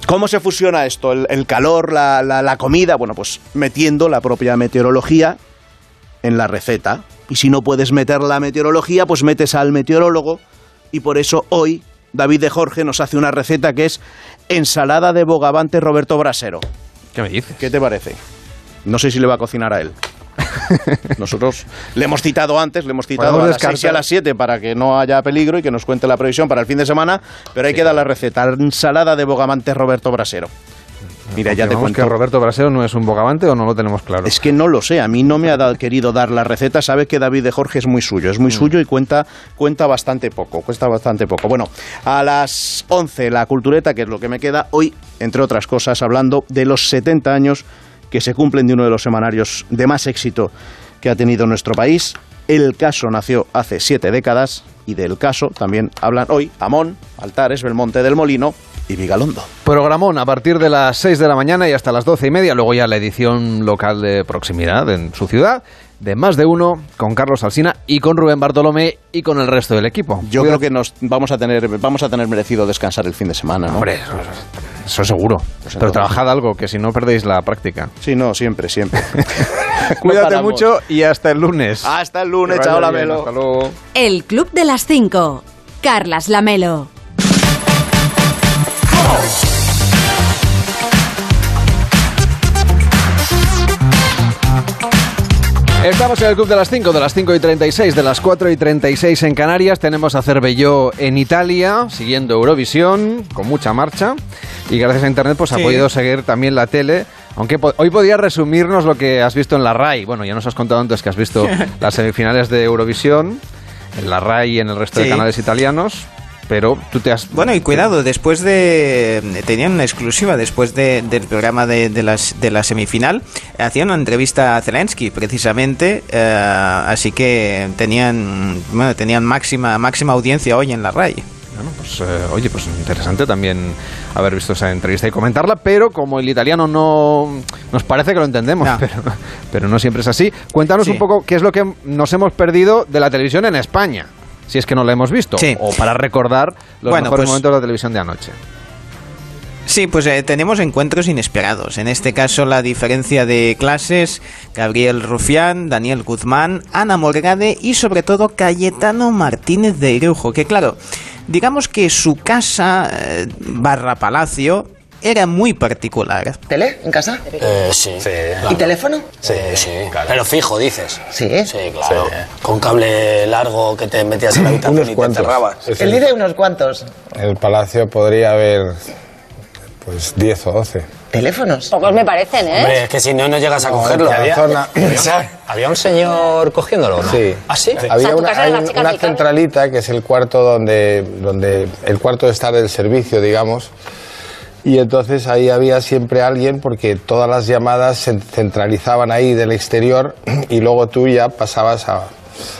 ¿Cómo se fusiona esto? El calor, la comida. Bueno, pues metiendo la propia meteorología en la receta. Y si no puedes meter la meteorología, pues metes al meteorólogo. Y por eso hoy David de Jorge nos hace una receta que es ensalada de bogavante Roberto Brasero. ¿Qué me dices? ¿Qué te parece? No sé si le va a cocinar a él. Nosotros le hemos citado antes, a las 6 y a las 7 para que no haya peligro y que nos cuente la previsión para el fin de semana, pero ahí queda la receta, ensalada de bogavante Roberto Brasero. Mira, ya te cuento. ¿Que Roberto Brasero no es un bogavante o no lo tenemos claro? Es que no lo sé, a mí no me ha querido dar la receta. Sabes que David de Jorge es muy suyo y cuenta bastante poco. Bueno, a las 11 la cultureta, que es lo que me queda hoy, entre otras cosas, hablando de los 70 años que se cumplen de uno de los semanarios de más éxito que ha tenido nuestro país. El Caso nació hace 7 décadas y del Caso también hablan hoy Amón, Altares, Belmonte del Molino y Vigalondo. Programón a partir de las 6 de la mañana y hasta las 12:30, luego ya la edición local de proximidad en su ciudad, de Más de Uno, con Carlos Alsina y con Rubén Bartolomé y con el resto del equipo. Yo creo que nos vamos a tener merecido descansar el fin de semana, ¿no? Hombre, eso seguro. Pues pero trabajad algo, que si no perdéis la práctica. Sí, no, siempre. Cuídate mucho y hasta el lunes. Hasta el lunes, chao Lamelo. Hasta luego. El Club de las 5. Carlas Lamelo. Estamos en el Club de las 5, de las 5 y 36, de las 4 y 36 en Canarias. Tenemos a Cervelló en Italia, siguiendo Eurovisión, con mucha marcha. Y gracias a Internet pues ha podido seguir también la tele. Aunque hoy podías resumirnos lo que has visto en la RAI. Bueno, ya nos has contado antes que has visto las semifinales de Eurovisión, en la RAI y en el resto de canales italianos. Pero tú te has... Bueno, y cuidado, después de... Tenían una exclusiva después del programa de la semifinal. Hacían una entrevista a Zelensky, precisamente. Así que tenían máxima audiencia hoy en la RAI. Bueno, pues oye, interesante también haber visto esa entrevista y comentarla, pero como el italiano no nos parece que lo entendemos, no. Pero no siempre es así. Cuéntanos un poco qué es lo que nos hemos perdido de la televisión en España, si es que no la hemos visto, o para recordar los mejores momentos de la televisión de anoche. Sí, pues tenemos encuentros inesperados. En este caso, La diferencia de clases, Gabriel Rufián, Daniel Guzmán, Ana Morgade y sobre todo Cayetano Martínez de Irujo, que claro, digamos que su casa / palacio era muy particular. ¿Tele en casa? Sí. Claro. ¿Y teléfono? Sí. Claro. Pero fijo, dices. Sí, claro. Sí. Con cable largo que te metías en la habitación y te encerrabas. Él dice unos cuantos. El palacio podría haber, pues, 10 o 12. ¿Teléfonos? Pocos me parecen, ¿eh? Hombre, es que si no llegas a cogerlo. ¿Había un señor cogiéndolo, no? Sí. ¿Ah, sí? Había una centralita que es el cuarto donde el cuarto de estar del servicio, digamos. Y entonces ahí había siempre alguien porque todas las llamadas se centralizaban ahí del exterior y luego tú ya pasabas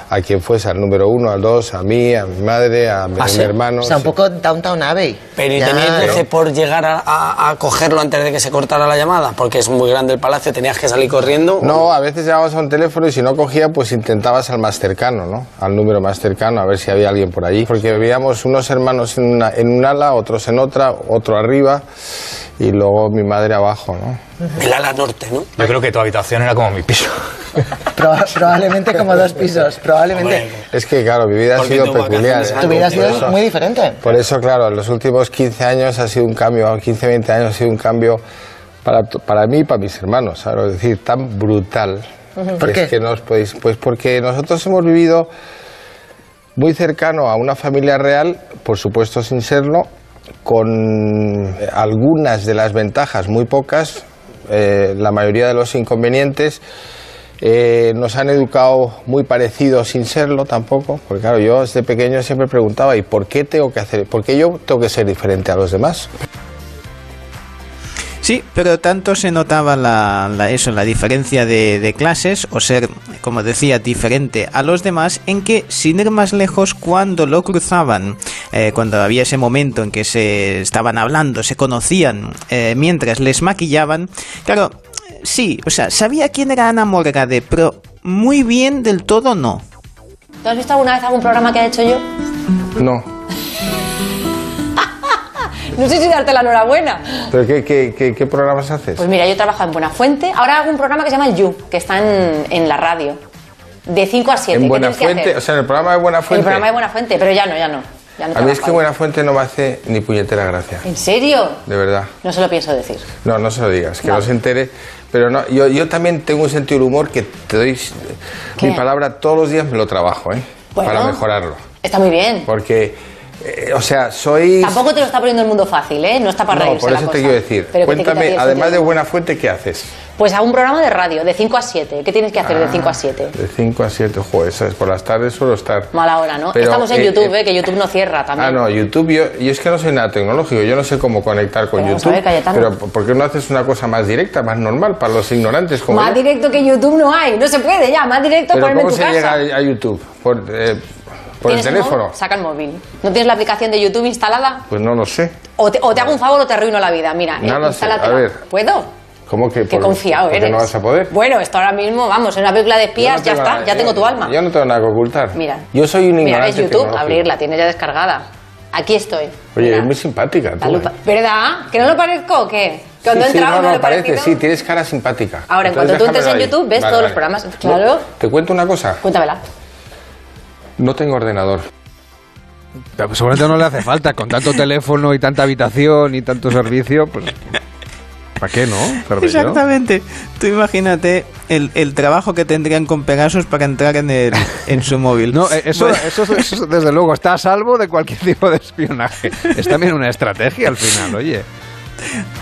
a quien fuese, al número 1, al 2, a mí, a mi madre, a mi hermano. O sea, un poco Downton Abbey. Pero y tenía que por llegar a cogerlo antes de que se cortara la llamada, porque es muy grande el palacio, tenías que salir corriendo. No, a veces llamabas a un teléfono y si no cogía, pues intentabas al más cercano, ¿no? Al número más cercano, a ver si había alguien por allí. Porque veíamos unos hermanos en un ala, otros en otra, otro arriba y luego mi madre abajo, ¿no? El ala norte, ¿no? Yo creo que tu habitación era como mi piso. Probablemente como 2 pisos, probablemente. Hombre, es que, claro, mi vida ha sido peculiar. Tu vida ha sido muy diferente. Por eso, claro, en los últimos 15 años ha sido un cambio, 15, 20 años ha sido un cambio para mí y para mis hermanos, ¿sabes? Es decir, tan brutal. ¿Por qué? Es que no os podéis, pues porque nosotros hemos vivido muy cercano a una familia real, por supuesto sin serlo, con algunas de las ventajas, muy pocas, la mayoría de los inconvenientes. Nos han educado muy parecido sin serlo tampoco, porque claro, yo desde pequeño siempre preguntaba, ¿y por qué tengo que hacer? ¿Por qué yo tengo que ser diferente a los demás? Sí, pero tanto se notaba la diferencia de clases o ser, como decía, diferente a los demás, en que, sin ir más lejos, cuando lo cruzaban, cuando había ese momento en que se estaban hablando, se conocían, mientras les maquillaban, claro, sí, o sea, sabía quién era Ana Morgade, pero muy bien del todo no. ¿Tú has visto alguna vez algún programa que he hecho yo? No. No sé si darte la enhorabuena. ¿Pero qué programas haces? Pues mira, yo trabajo en Buenafuente. Ahora hago un programa que se llama El You, que está en la radio. De 5 a 7. ¿En Buenafuente? O sea, en el programa de Buenafuente. El programa de Buenafuente, pero ya no. A mí es que Buenafuente no me hace ni puñetera gracia. ¿En serio? De verdad. No se lo pienso decir. No, no se lo digas, que no se entere. Pero no, yo también tengo un sentido del humor que te doy... ¿Qué? Mi palabra todos los días me lo trabajo, ¿eh? Bueno, para mejorarlo. Está muy bien. Porque... o sea, sois... Tampoco te lo está poniendo el mundo fácil, ¿eh? No está para reírse la cosa. No, por eso te quiero decir. Pero cuéntame, además de Buenafuente, ¿qué haces? Pues hago un programa de radio, de 5 a 7. ¿Qué tienes que hacer de 5 a 7? De 5 a 7, joder, eso es, por las tardes suelo estar... Mala hora, ¿no? Pero estamos en YouTube, que YouTube no cierra también. Ah, no, YouTube, yo es que no soy nada tecnológico, yo no sé cómo conectar con YouTube. Pero ¿por qué no haces una cosa más directa, más normal, para los ignorantes como yo? Más directo que YouTube no hay, no se puede ya, más directo ponerme en tu casa. ¿Pero cómo se llega a YouTube? ¿Por el teléfono? Saca el móvil. ¿No tienes la aplicación de YouTube instalada? Pues no lo sé. O te hago un favor o te arruino la vida. Mira, instálate. A ver. ¿Puedo? ¿Cómo que? Qué confiado eres. ¿Por qué no vas a poder? Bueno, esto ahora mismo, vamos, en una película de espías ya está, ya tengo tu alma. Yo no tengo nada que ocultar. Mira. Yo soy un ignorante. Mira, es YouTube, abrirla, tienes ya descargada. Aquí estoy. Oye, es muy simpática tú. ¿Verdad? ¿Que no lo parezco o qué? Cuando entraba no lo parece, sí, tienes cara simpática. Ahora, en cuanto tú entres en YouTube, ves todos los programas. Claro. ¿Te cuento una cosa? Cuéntamela. No tengo ordenador. Pues seguramente no le hace falta, con tanto teléfono y tanta habitación y tanto servicio, pues... ¿Para qué no? Exactamente. Tú imagínate el trabajo que tendrían con Pegasus para entrar en su móvil. No, eso desde luego está a salvo de cualquier tipo de espionaje. Es también una estrategia al final, oye.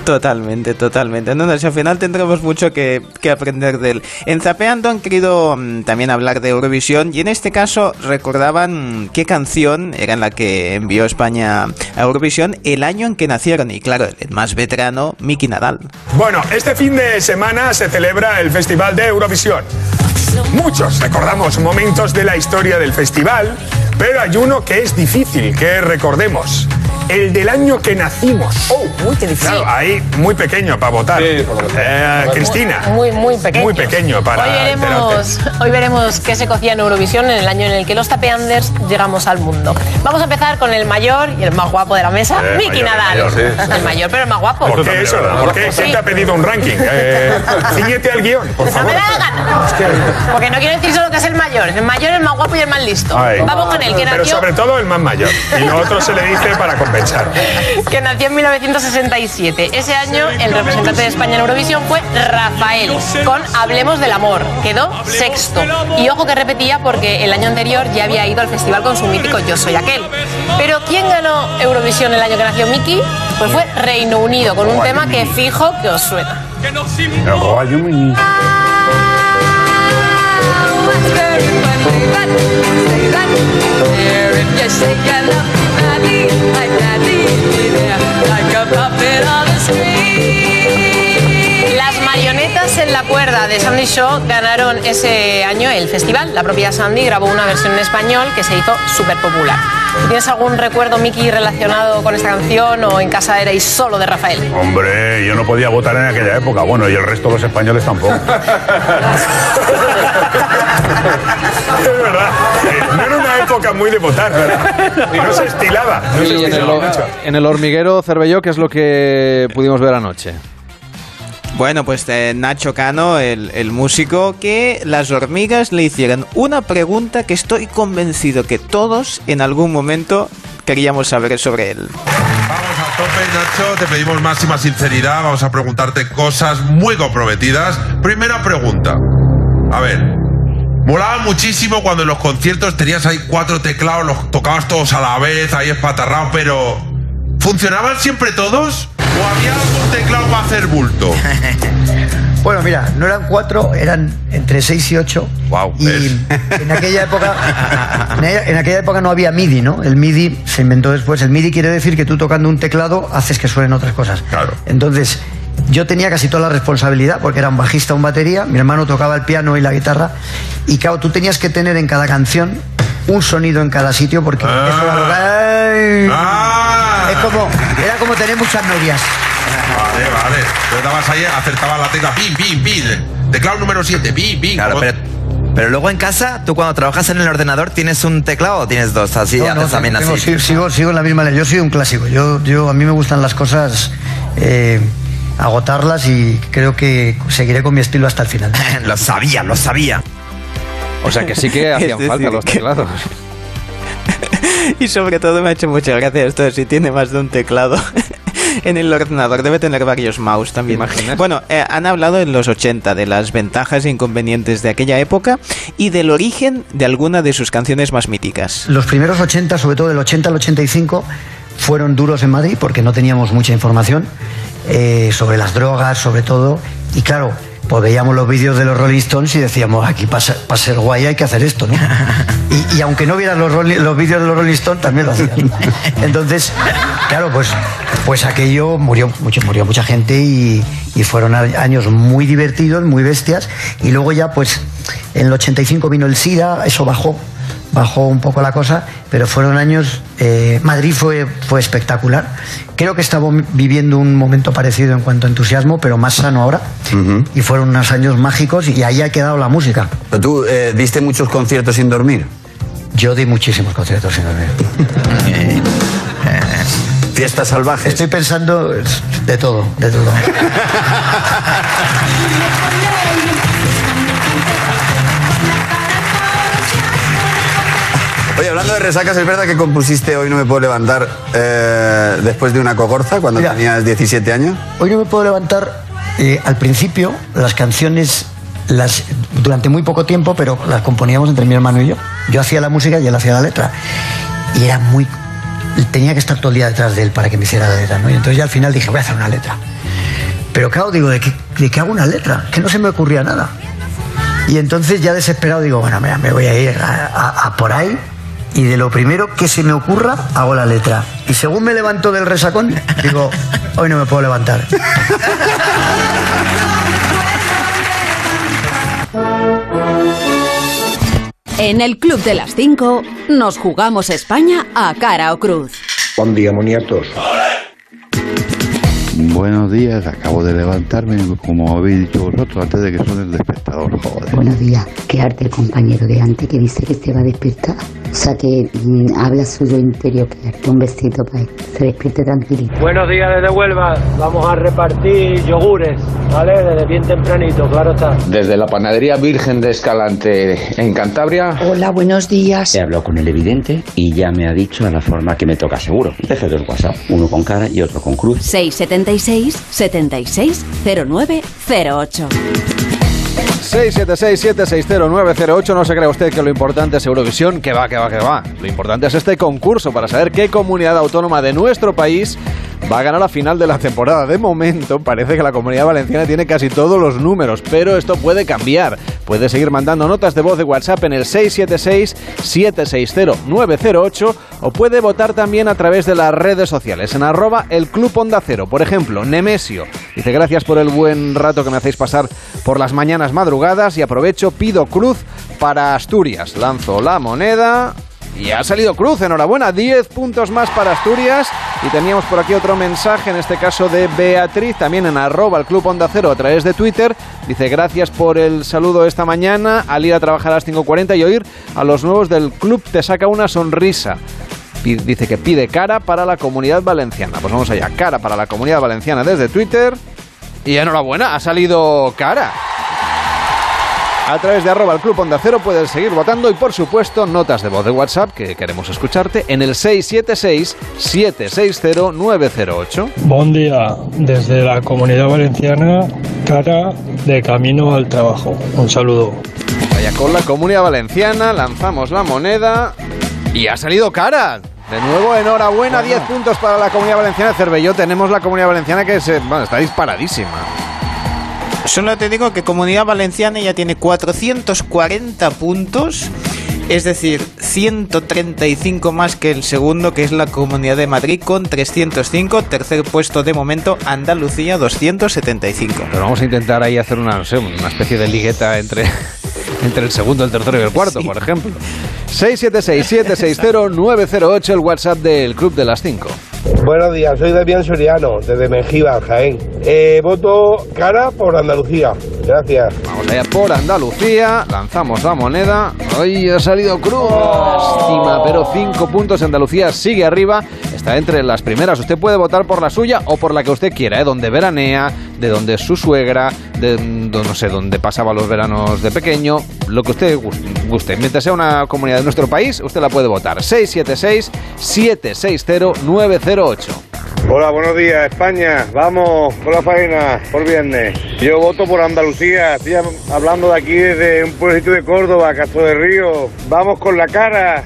Totalmente, totalmente. No, si al final tendremos mucho que aprender de él. En Zapeando han querido también hablar de Eurovisión y en este caso recordaban qué canción era en la que envió España a Eurovisión el año en que nacieron y claro, el más veterano, Miki Nadal. Bueno, este fin de semana se celebra el Festival de Eurovisión. Muchos recordamos momentos de la historia del festival, pero hay uno que es difícil que recordemos. El del año que nacimos. Oh, muy difícil. Claro, ahí muy pequeño para votar. Sí, Cristina. Muy pequeño. Muy pequeño para... Hoy veremos qué se cocía en Eurovisión en el año en el que los Tapeanders llegamos al mundo. Vamos a empezar con el mayor y el más guapo de la mesa, Miki Nadal. El mayor, pero el más guapo. ¿Por qué eso? ¿Por qué? ¿Quién te ha pedido un ranking? Ciñete al guión, por favor. Porque no quiero decir solo que es el mayor. Es el mayor, el más guapo y el más listo. Ay. Vamos con él. Pero sobre todo el más mayor. Y lo otro se le dice para compensar. Que nació en 1967. Ese año el representante de España en Eurovisión fue Rafael, con Hablemos del Amor. Quedó sexto. Y ojo que repetía porque el año anterior ya había ido al festival con su mítico Yo Soy Aquel. Pero ¿quién ganó Eurovisión el año que nació Miki? Pues fue Reino Unido, con un tema que fijo que os suena. Las Marionetas en la Cuerda de Sandy Shaw ganaron ese año el festival. La propia Sandy grabó una versión en español que se hizo súper popular. ¿Tienes algún recuerdo, Miki, relacionado con esta canción o en casa erais solo de Rafael? Hombre, yo no podía votar en aquella época. Bueno, y el resto de los españoles tampoco. Es verdad. No era una época muy de votar, ¿verdad? Y no se estilaba. En el hormiguero Cervelló, ¿qué es lo que pudimos ver anoche? Bueno, pues Nacho Cano, el músico, que las hormigas le hicieron una pregunta que estoy convencido que todos en algún momento queríamos saber sobre él. Vamos a tope, Nacho, te pedimos máxima sinceridad, vamos a preguntarte cosas muy comprometidas. Primera pregunta, a ver, Molaba muchísimo cuando en los conciertos tenías ahí 4 teclados, los tocabas todos a la vez, ahí espatarrado, pero ¿funcionaban siempre todos? ¿O había algún teclado para hacer bulto? Bueno, mira, no eran 4, eran entre 6 y 8. Wow. Y en aquella época no había MIDI, ¿no? El MIDI se inventó después. El MIDI quiere decir que tú tocando un teclado haces que suenen otras cosas. Claro. Entonces, yo tenía casi toda la responsabilidad porque era un bajista, un batería, mi hermano tocaba el piano y la guitarra, y claro, tú tenías que tener en cada canción un sonido en cada sitio porque eso era como tener muchas novias. Vale. Pero dabas ahí, acertabas la tecla, pim, pim, pim. Teclado número 7, pim, pim. Claro, pero luego en casa, tú cuando trabajas en el ordenador, ¿tienes un teclado o tienes dos? Así no, haces también así. Sigo en la misma ley. Yo soy un clásico. A mí me gustan las cosas, agotarlas, y creo que seguiré con mi estilo hasta el final. Lo sabía. O sea que sí que hacían falta los teclados. Y sobre todo me ha hecho mucha gracia esto de si tiene más de un teclado. En el ordenador debe tener varios mouse también. ¿Imaginas? Bueno, han hablado en los 80 de las ventajas e inconvenientes de aquella época y del origen de alguna de sus canciones más míticas. Los primeros 80, sobre todo del 80 al 85, fueron duros en Madrid porque no teníamos mucha información sobre las drogas, sobre todo. Y claro, pues veíamos los vídeos de los Rolling Stones y decíamos, aquí para ser guay hay que hacer esto, ¿no? Y aunque no vieras los vídeos de los Rolling Stones, también lo hacían. Entonces, claro, pues aquello murió mucha gente y fueron años muy divertidos, muy bestias. Y luego ya, pues, en el 85 vino el SIDA, eso bajó un poco la cosa, pero fueron años... Madrid fue espectacular. Creo que estamos viviendo un momento parecido en cuanto a entusiasmo, pero más sano ahora. Uh-huh. Y fueron unos años mágicos y ahí ha quedado la música. Pero tú diste muchos conciertos sin dormir. Yo di muchísimos conciertos sin dormir. Fiestas salvajes. Estoy pensando de todo. Oye, hablando de resacas, ¿es verdad que compusiste Hoy no me puedo levantar después de una cogorza cuando tenías 17 años? Hoy no me puedo levantar, al principio las canciones, durante muy poco tiempo, pero las componíamos entre mi hermano y yo. Yo hacía la música y él hacía la letra. Y era muy... Tenía que estar todo el día detrás de él para que me hiciera la letra, ¿no? Y entonces ya al final dije, voy a hacer una letra. Pero claro, digo, ¿de qué hago una letra? Que no se me ocurría nada. Y entonces ya desesperado digo, bueno, mira, me voy a ir a por ahí. Y de lo primero que se me ocurra, hago la letra. Y según me levanto del resacón, digo, hoy no me puedo levantar. En el Club de las 5, nos jugamos España a cara o cruz. Buen día, moniatos. Buenos días, acabo de levantarme, como habéis dicho vosotros, antes de que suene el despertador, joder. Buenos días, qué arte el compañero de antes que dice que se va a despertar. O sea que habla suyo interior, que arte. Un besito para que se despierte tranquilito. Buenos días desde Huelva, vamos a repartir yogures, ¿vale? Desde bien tempranito, claro está. Desde la panadería Virgen de Escalante en Cantabria. Hola, buenos días. He hablado con el evidente y ya me ha dicho a la forma que me toca seguro. Deje dos WhatsApp, uno con cara y otro con cruz. 676-760908 676-760908. No se crea usted que lo importante es Eurovisión. Que va, que va, que va. Lo importante es este concurso para saber qué comunidad autónoma de nuestro país va a ganar la final de la temporada. De momento parece que la Comunidad Valenciana tiene casi todos los números, pero esto puede cambiar. Puede seguir mandando notas de voz de WhatsApp en el 676-760908 o puede votar también a través de las redes sociales en @elclubondacero. Por ejemplo, Nemesio dice: gracias por el buen rato que me hacéis pasar por las mañanas madrugadas y aprovecho, pido cruz para Asturias. Lanzo la moneda... Y ha salido cruz, enhorabuena, 10 puntos más para Asturias. Y teníamos por aquí otro mensaje, en este caso de Beatriz, también en @elclubondacero a través de Twitter. Dice: gracias por el saludo esta mañana, al ir a trabajar a las 5:40 y oír a los nuevos del club te saca una sonrisa. Dice que pide cara para la Comunidad Valenciana. Pues vamos allá, cara para la Comunidad Valenciana desde Twitter. Y enhorabuena, ha salido cara. A través de @elclubondacero puedes seguir votando y, por supuesto, notas de voz de WhatsApp que queremos escucharte en el 676-760908. Buen día, desde la Comunidad Valenciana, cara de camino al trabajo. Un saludo. Vaya, con la Comunidad Valenciana lanzamos la moneda y ha salido cara. De nuevo, enhorabuena, 10 puntos para la Comunidad Valenciana. Cervelló, tenemos la Comunidad Valenciana que está disparadísima. Solo te digo que Comunidad Valenciana ya tiene 440 puntos, es decir, 135 más que el segundo, que es la Comunidad de Madrid, con 305. Tercer puesto de momento, Andalucía, 275. Pero vamos a intentar ahí hacer una especie de ligueta entre el segundo, el tercero y el cuarto, sí. Por ejemplo. 676-760-908, el WhatsApp del Club de las 5. Buenos días, soy Damián Soriano, desde Mengíbar, Jaén. Voto cara por Andalucía. Gracias. Vamos allá por Andalucía, lanzamos la moneda. ¡Ay, ha salido cruz! Lástima, pero 5 puntos. Andalucía sigue arriba, está entre las primeras. Usted puede votar por la suya o por la que usted quiera, donde veranea, de donde es su suegra, de no sé, donde pasaba los veranos de pequeño, lo que usted guste. Mientras sea una comunidad de nuestro país, usted la puede votar. 676-760-908. Hola, buenos días, España. Vamos por la faena, por viernes. Yo voto por Andalucía. Estoy hablando de aquí desde un pueblito de Córdoba, Castro del Río. Vamos con la cara.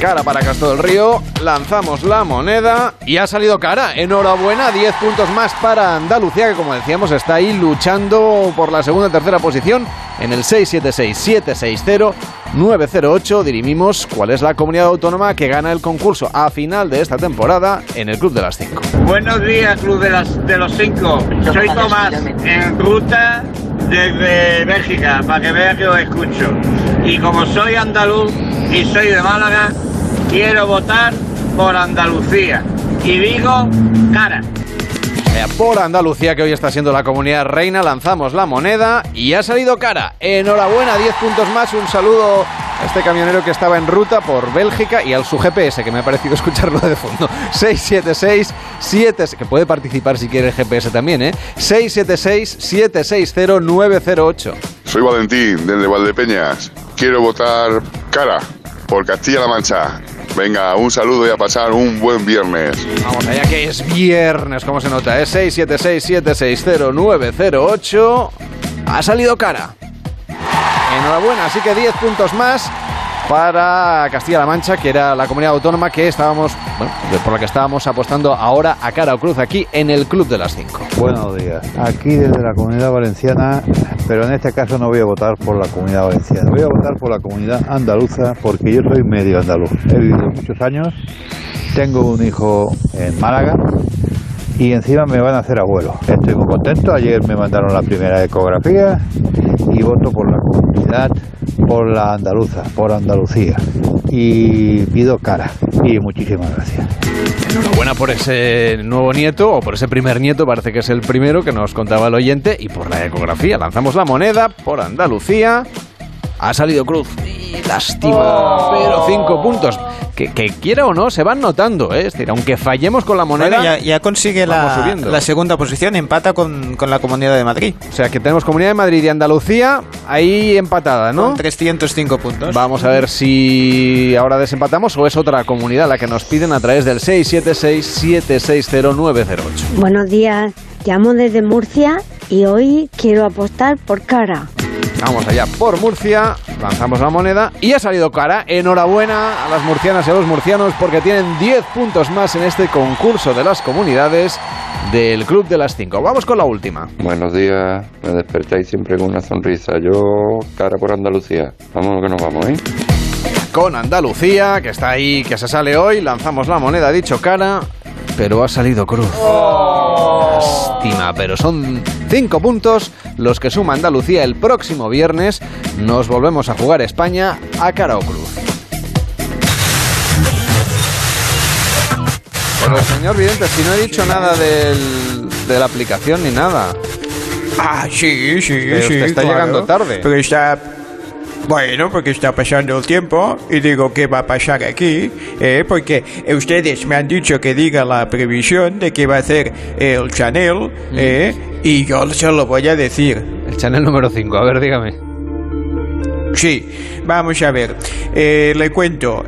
Cara para Castro del Río. Lanzamos la moneda y ha salido cara. Enhorabuena, 10 puntos más para Andalucía, que como decíamos está ahí luchando por la segunda o tercera posición. En el 676-760-908 dirimimos cuál es la comunidad autónoma que gana el concurso a final de esta temporada en el Club de las 5. Buenos días, Club de los 5. Soy Tomás, en ruta desde Bélgica, para que vea que os escucho. Y como soy andaluz y soy de Málaga, quiero votar por Andalucía. Y digo cara. Por Andalucía, que hoy está siendo la comunidad reina, lanzamos la moneda y ha salido cara. Enhorabuena, 10 puntos más. Un saludo a este camionero que estaba en ruta por Bélgica y al su GPS, que me ha parecido escucharlo de fondo. 676-7... que puede participar si quiere el GPS también, 676-760-908. Soy Valentín, desde Valdepeñas. Quiero votar cara por Castilla-La Mancha. Venga, un saludo y a pasar un buen viernes. Vamos allá, que es viernes, como se nota, 676-760-908. Ha salido cara. Enhorabuena, así que 10 puntos más para Castilla-La Mancha, que era la comunidad autónoma que por la que estábamos apostando ahora a cara o cruz aquí en el Club de las 5. Buenos días, aquí desde la Comunidad Valenciana, pero en este caso no voy a votar por la Comunidad Valenciana, voy a votar por la comunidad andaluza, porque yo soy medio andaluz, he vivido muchos años, tengo un hijo en Málaga y encima me van a hacer abuelo. Estoy muy contento, ayer me mandaron la primera ecografía y voto por la comunidad, por la andaluza, por Andalucía, y pido cara. Y muchísimas gracias. Enhorabuena por ese nuevo nieto, o por ese primer nieto, parece que es el primero que nos contaba el oyente, y por la ecografía. Lanzamos la moneda por Andalucía. Ha salido cruz. Y lástima, pero 5 puntos. Que quiera o no, se van notando, Es decir, aunque fallemos con la moneda... Bueno, ya consigue la segunda posición, empata con la Comunidad de Madrid. O sea, que tenemos Comunidad de Madrid y Andalucía ahí empatada, ¿no? Con 305 puntos. Vamos a ver si ahora desempatamos o es otra comunidad la que nos piden a través del 676-760-908. Buenos días, llamo desde Murcia y hoy quiero apostar por cara. Vamos allá por Murcia, lanzamos la moneda y ha salido cara. Enhorabuena a las murcianas y a los murcianos, porque tienen 10 puntos más en este concurso de las comunidades del Club de las 5. Vamos con la última. Buenos días, me despertáis siempre con una sonrisa. Yo cara por Andalucía. Vamos que nos vamos, Con Andalucía, que está ahí, que se sale hoy, lanzamos la moneda, dicho cara, pero ha salido cruz. Lástima, pero son 5 puntos los que suma Andalucía. El próximo viernes nos volvemos a jugar España a cara o cruz. Pero señor Vidente, si no he dicho nada de la aplicación ni nada. Ah, sí, pero usted está llegando tarde. Pero está... Bueno, porque está pasando el tiempo y digo, ¿qué va a pasar aquí? Porque ustedes me han dicho que diga la previsión de qué va a hacer el Chanel, y yo se lo voy a decir. El Chanel número 5, a ver, dígame. Sí, vamos a ver. Le cuento.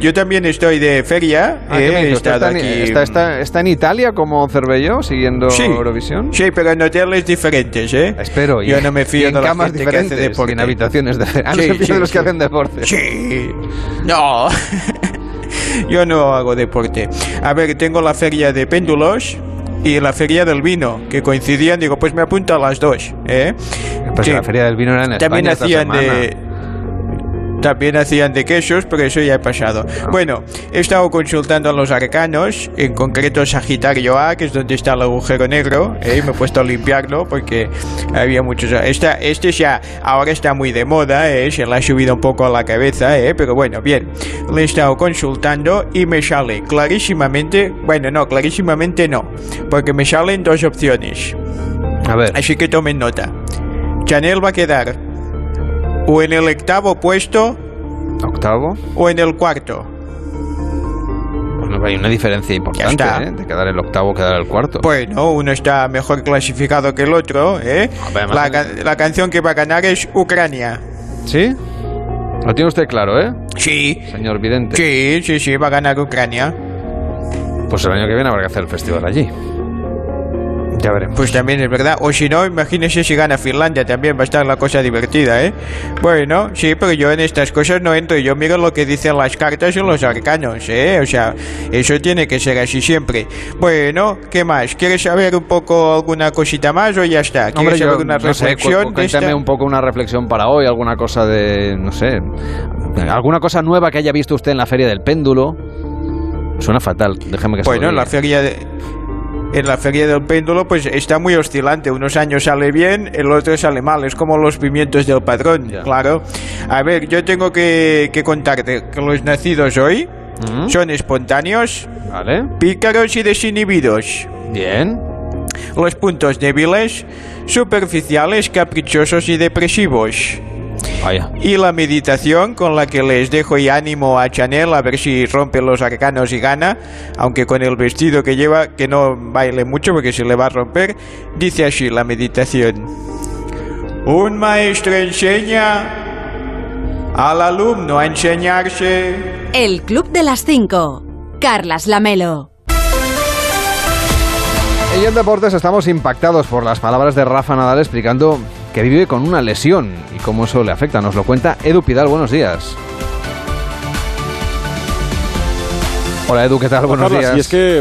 Yo también estoy de feria. ¿Está en Italia como Cervelló, siguiendo Eurovisión? Sí, pero en hoteles diferentes, ¿eh? Espero. Yo no me fío de camas gente diferentes, que hace deporte. Y en habitaciones diferentes. No se fío de los que hacen deporte. Sí. No. Yo no hago deporte. A ver, tengo la feria de péndulos y la feria del vino, que coincidían. Digo, pues me apunto a las dos, ¿eh? Pues sí. La feria del vino era en España. También hacían de quesos, pero eso ya ha pasado. Bueno, he estado consultando a los arcanos, en concreto Sagitario A, que es donde está el agujero negro, y me he puesto a limpiarlo porque había muchos. Ahora está muy de moda, se le ha subido un poco a la cabeza, pero bueno, bien. Le he estado consultando y me sale clarísimamente no, porque me salen dos opciones. A ver. Así que tomen nota. Chanel va a quedar o en el octavo puesto o en el cuarto. Bueno, hay una diferencia importante, de quedar el octavo, quedar el cuarto. Bueno, uno está mejor clasificado que el otro, La canción que va a ganar es Ucrania. ¿Sí? Lo tiene usted claro, ¿eh? Sí. Señor Vidente. Sí, va a ganar Ucrania. Pues el año que viene habrá que hacer el festival allí. Ya veremos. Pues también es verdad. O si no, imagínese si gana Finlandia, también va a estar la cosa divertida, ¿eh? Bueno, sí, pero yo en estas cosas no entro. Yo miro lo que dicen las cartas y los arcanos, ¿eh? O sea, eso tiene que ser así siempre. Bueno, ¿qué más? ¿Quieres saber un poco alguna cosita más o ya está? ¿Quieres saber una reflexión? Cuéntame un poco una reflexión para hoy, alguna cosa de, no sé, alguna cosa nueva que haya visto usted en la Feria del Péndulo. Suena fatal, déjame que se lo diga. Bueno, en la feria del péndulo pues está muy oscilante, unos años sale bien, el otro sale mal, es como los pimientos del padrón, claro. A ver, yo tengo que contarte que los nacidos hoy son espontáneos, pícaros y desinhibidos. Bien. Los puntos débiles, superficiales, caprichosos y depresivos. Vaya. Y la meditación con la que les dejo y ánimo a Chanel, a ver si rompe los arcanos y gana, aunque con el vestido que lleva, que no baile mucho porque se le va a romper. Dice así la meditación: un maestro enseña al alumno a enseñarse. El Club de las 5, Carlas Lamelo. Y en deportes estamos impactados por las palabras de Rafa Nadal explicando que vive con una lesión y cómo eso le afecta. Nos lo cuenta Edu Pidal. Buenos días. Hola Edu, ¿qué tal? Buenos días. Y es que,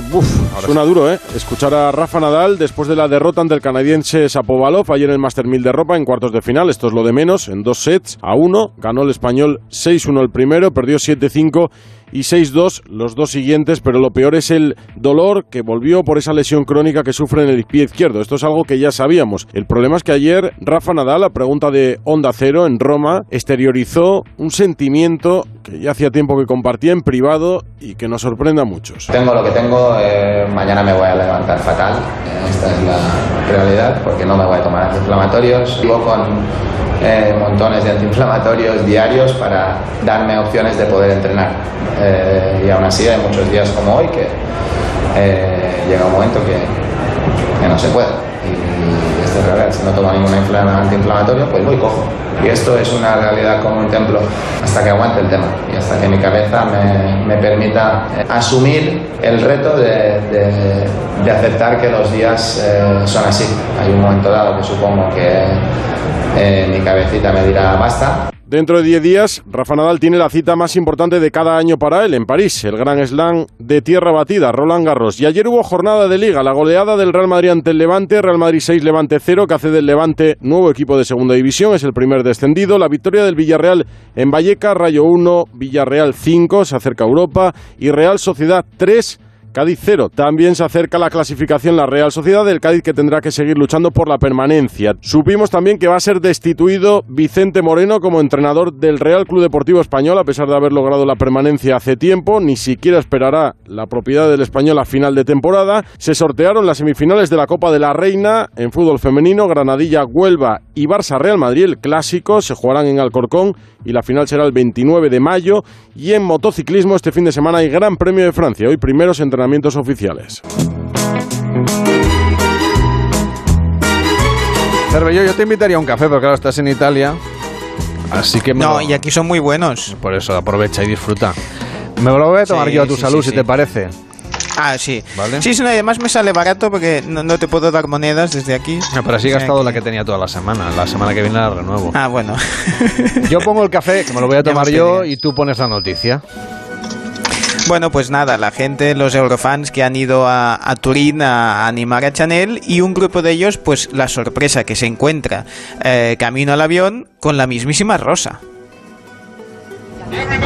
suena duro, ¿eh? Escuchar a Rafa Nadal después de la derrota ante el canadiense Shapovalov ayer en el Master 1000 de Roma en cuartos de final. Esto es lo de menos, en 2-1. Ganó el español 6-1 el primero, perdió 7-5. Y 6-2 los dos siguientes, pero lo peor es el dolor que volvió por esa lesión crónica que sufre en el pie izquierdo. Esto es algo que ya sabíamos. El problema es que ayer Rafa Nadal, a pregunta de Onda Cero en Roma, exteriorizó un sentimiento que ya hacía tiempo que compartía en privado y que nos sorprende a muchos. Tengo lo que tengo, mañana me voy a levantar fatal, esta es la realidad, porque no me voy a tomar antiinflamatorios. Vivo con montones de antiinflamatorios diarios para darme opciones de poder entrenar. Y aún así hay muchos días como hoy que llega un momento que no se puede, y esta es la realidad. Si no tomo ningún antiinflamatorio pues voy cojo, y esto es una realidad como un templo hasta que aguante el tema y hasta que mi cabeza me permita asumir el reto de aceptar que los días son así. Hay un momento dado que supongo que mi cabecita me dirá basta. Dentro de 10 días, Rafa Nadal tiene la cita más importante de cada año para él en París, el Grand Slam de tierra batida, Roland Garros. Y ayer hubo jornada de Liga, la goleada del Real Madrid ante el Levante, Real Madrid 6, Levante 0, que hace del Levante nuevo equipo de segunda división, es el primer descendido. La victoria del Villarreal en Vallecas, Rayo 1, Villarreal 5, se acerca a Europa, y Real Sociedad 3, Cádiz 0. También se acerca la clasificación la Real Sociedad, del Cádiz que tendrá que seguir luchando por la permanencia. Supimos también que va a ser destituido Vicente Moreno como entrenador del Real Club Deportivo Español, a pesar de haber logrado la permanencia hace tiempo. Ni siquiera esperará la propiedad del Español a final de temporada. Se sortearon las semifinales de la Copa de la Reina en fútbol femenino. Granadilla, Huelva y Barça-Real Madrid, el clásico, se jugarán en Alcorcón y la final será el 29 de mayo. Y en motociclismo este fin de semana hay Gran Premio de Francia. Hoy primeros entrenamientos oficiales. Cervelló, yo te invitaría a un café, pero claro, estás en Italia. Así que no, y aquí son muy buenos. Por eso, aprovecha y disfruta. Me lo voy a tomar yo a tu salud, si te parece. Ah, sí. ¿Vale? Sí, no, y además me sale barato porque no te puedo dar monedas desde aquí. No, pero así he gastado la que tenía toda la semana. La semana que viene la renuevo. Ah, bueno. Yo pongo el café, que me lo voy a tomar yo, y tú pones la noticia. Bueno, pues nada, la gente, los eurofans que han ido a Turín a animar a Chanel, y un grupo de ellos, pues la sorpresa que se encuentra camino al avión con la mismísima Rosa.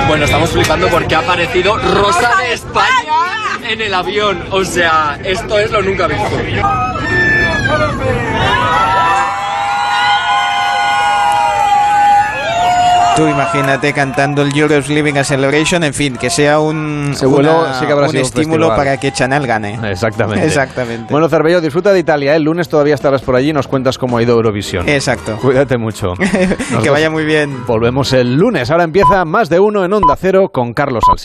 Bueno, estamos flipando porque ha aparecido Rosa de España en el avión. O sea, esto es lo nunca visto. Tú imagínate cantando el Europe's Living a Celebration, en fin, que sea un estímulo para que Chanel gane. Exactamente. Bueno, Cervello, disfruta de Italia. El lunes todavía estarás por allí y nos cuentas cómo ha ido Eurovisión. Exacto. Cuídate mucho. Que vaya muy bien. Volvemos el lunes. Ahora empieza Más de Uno en Onda Cero con Carlos Alsina.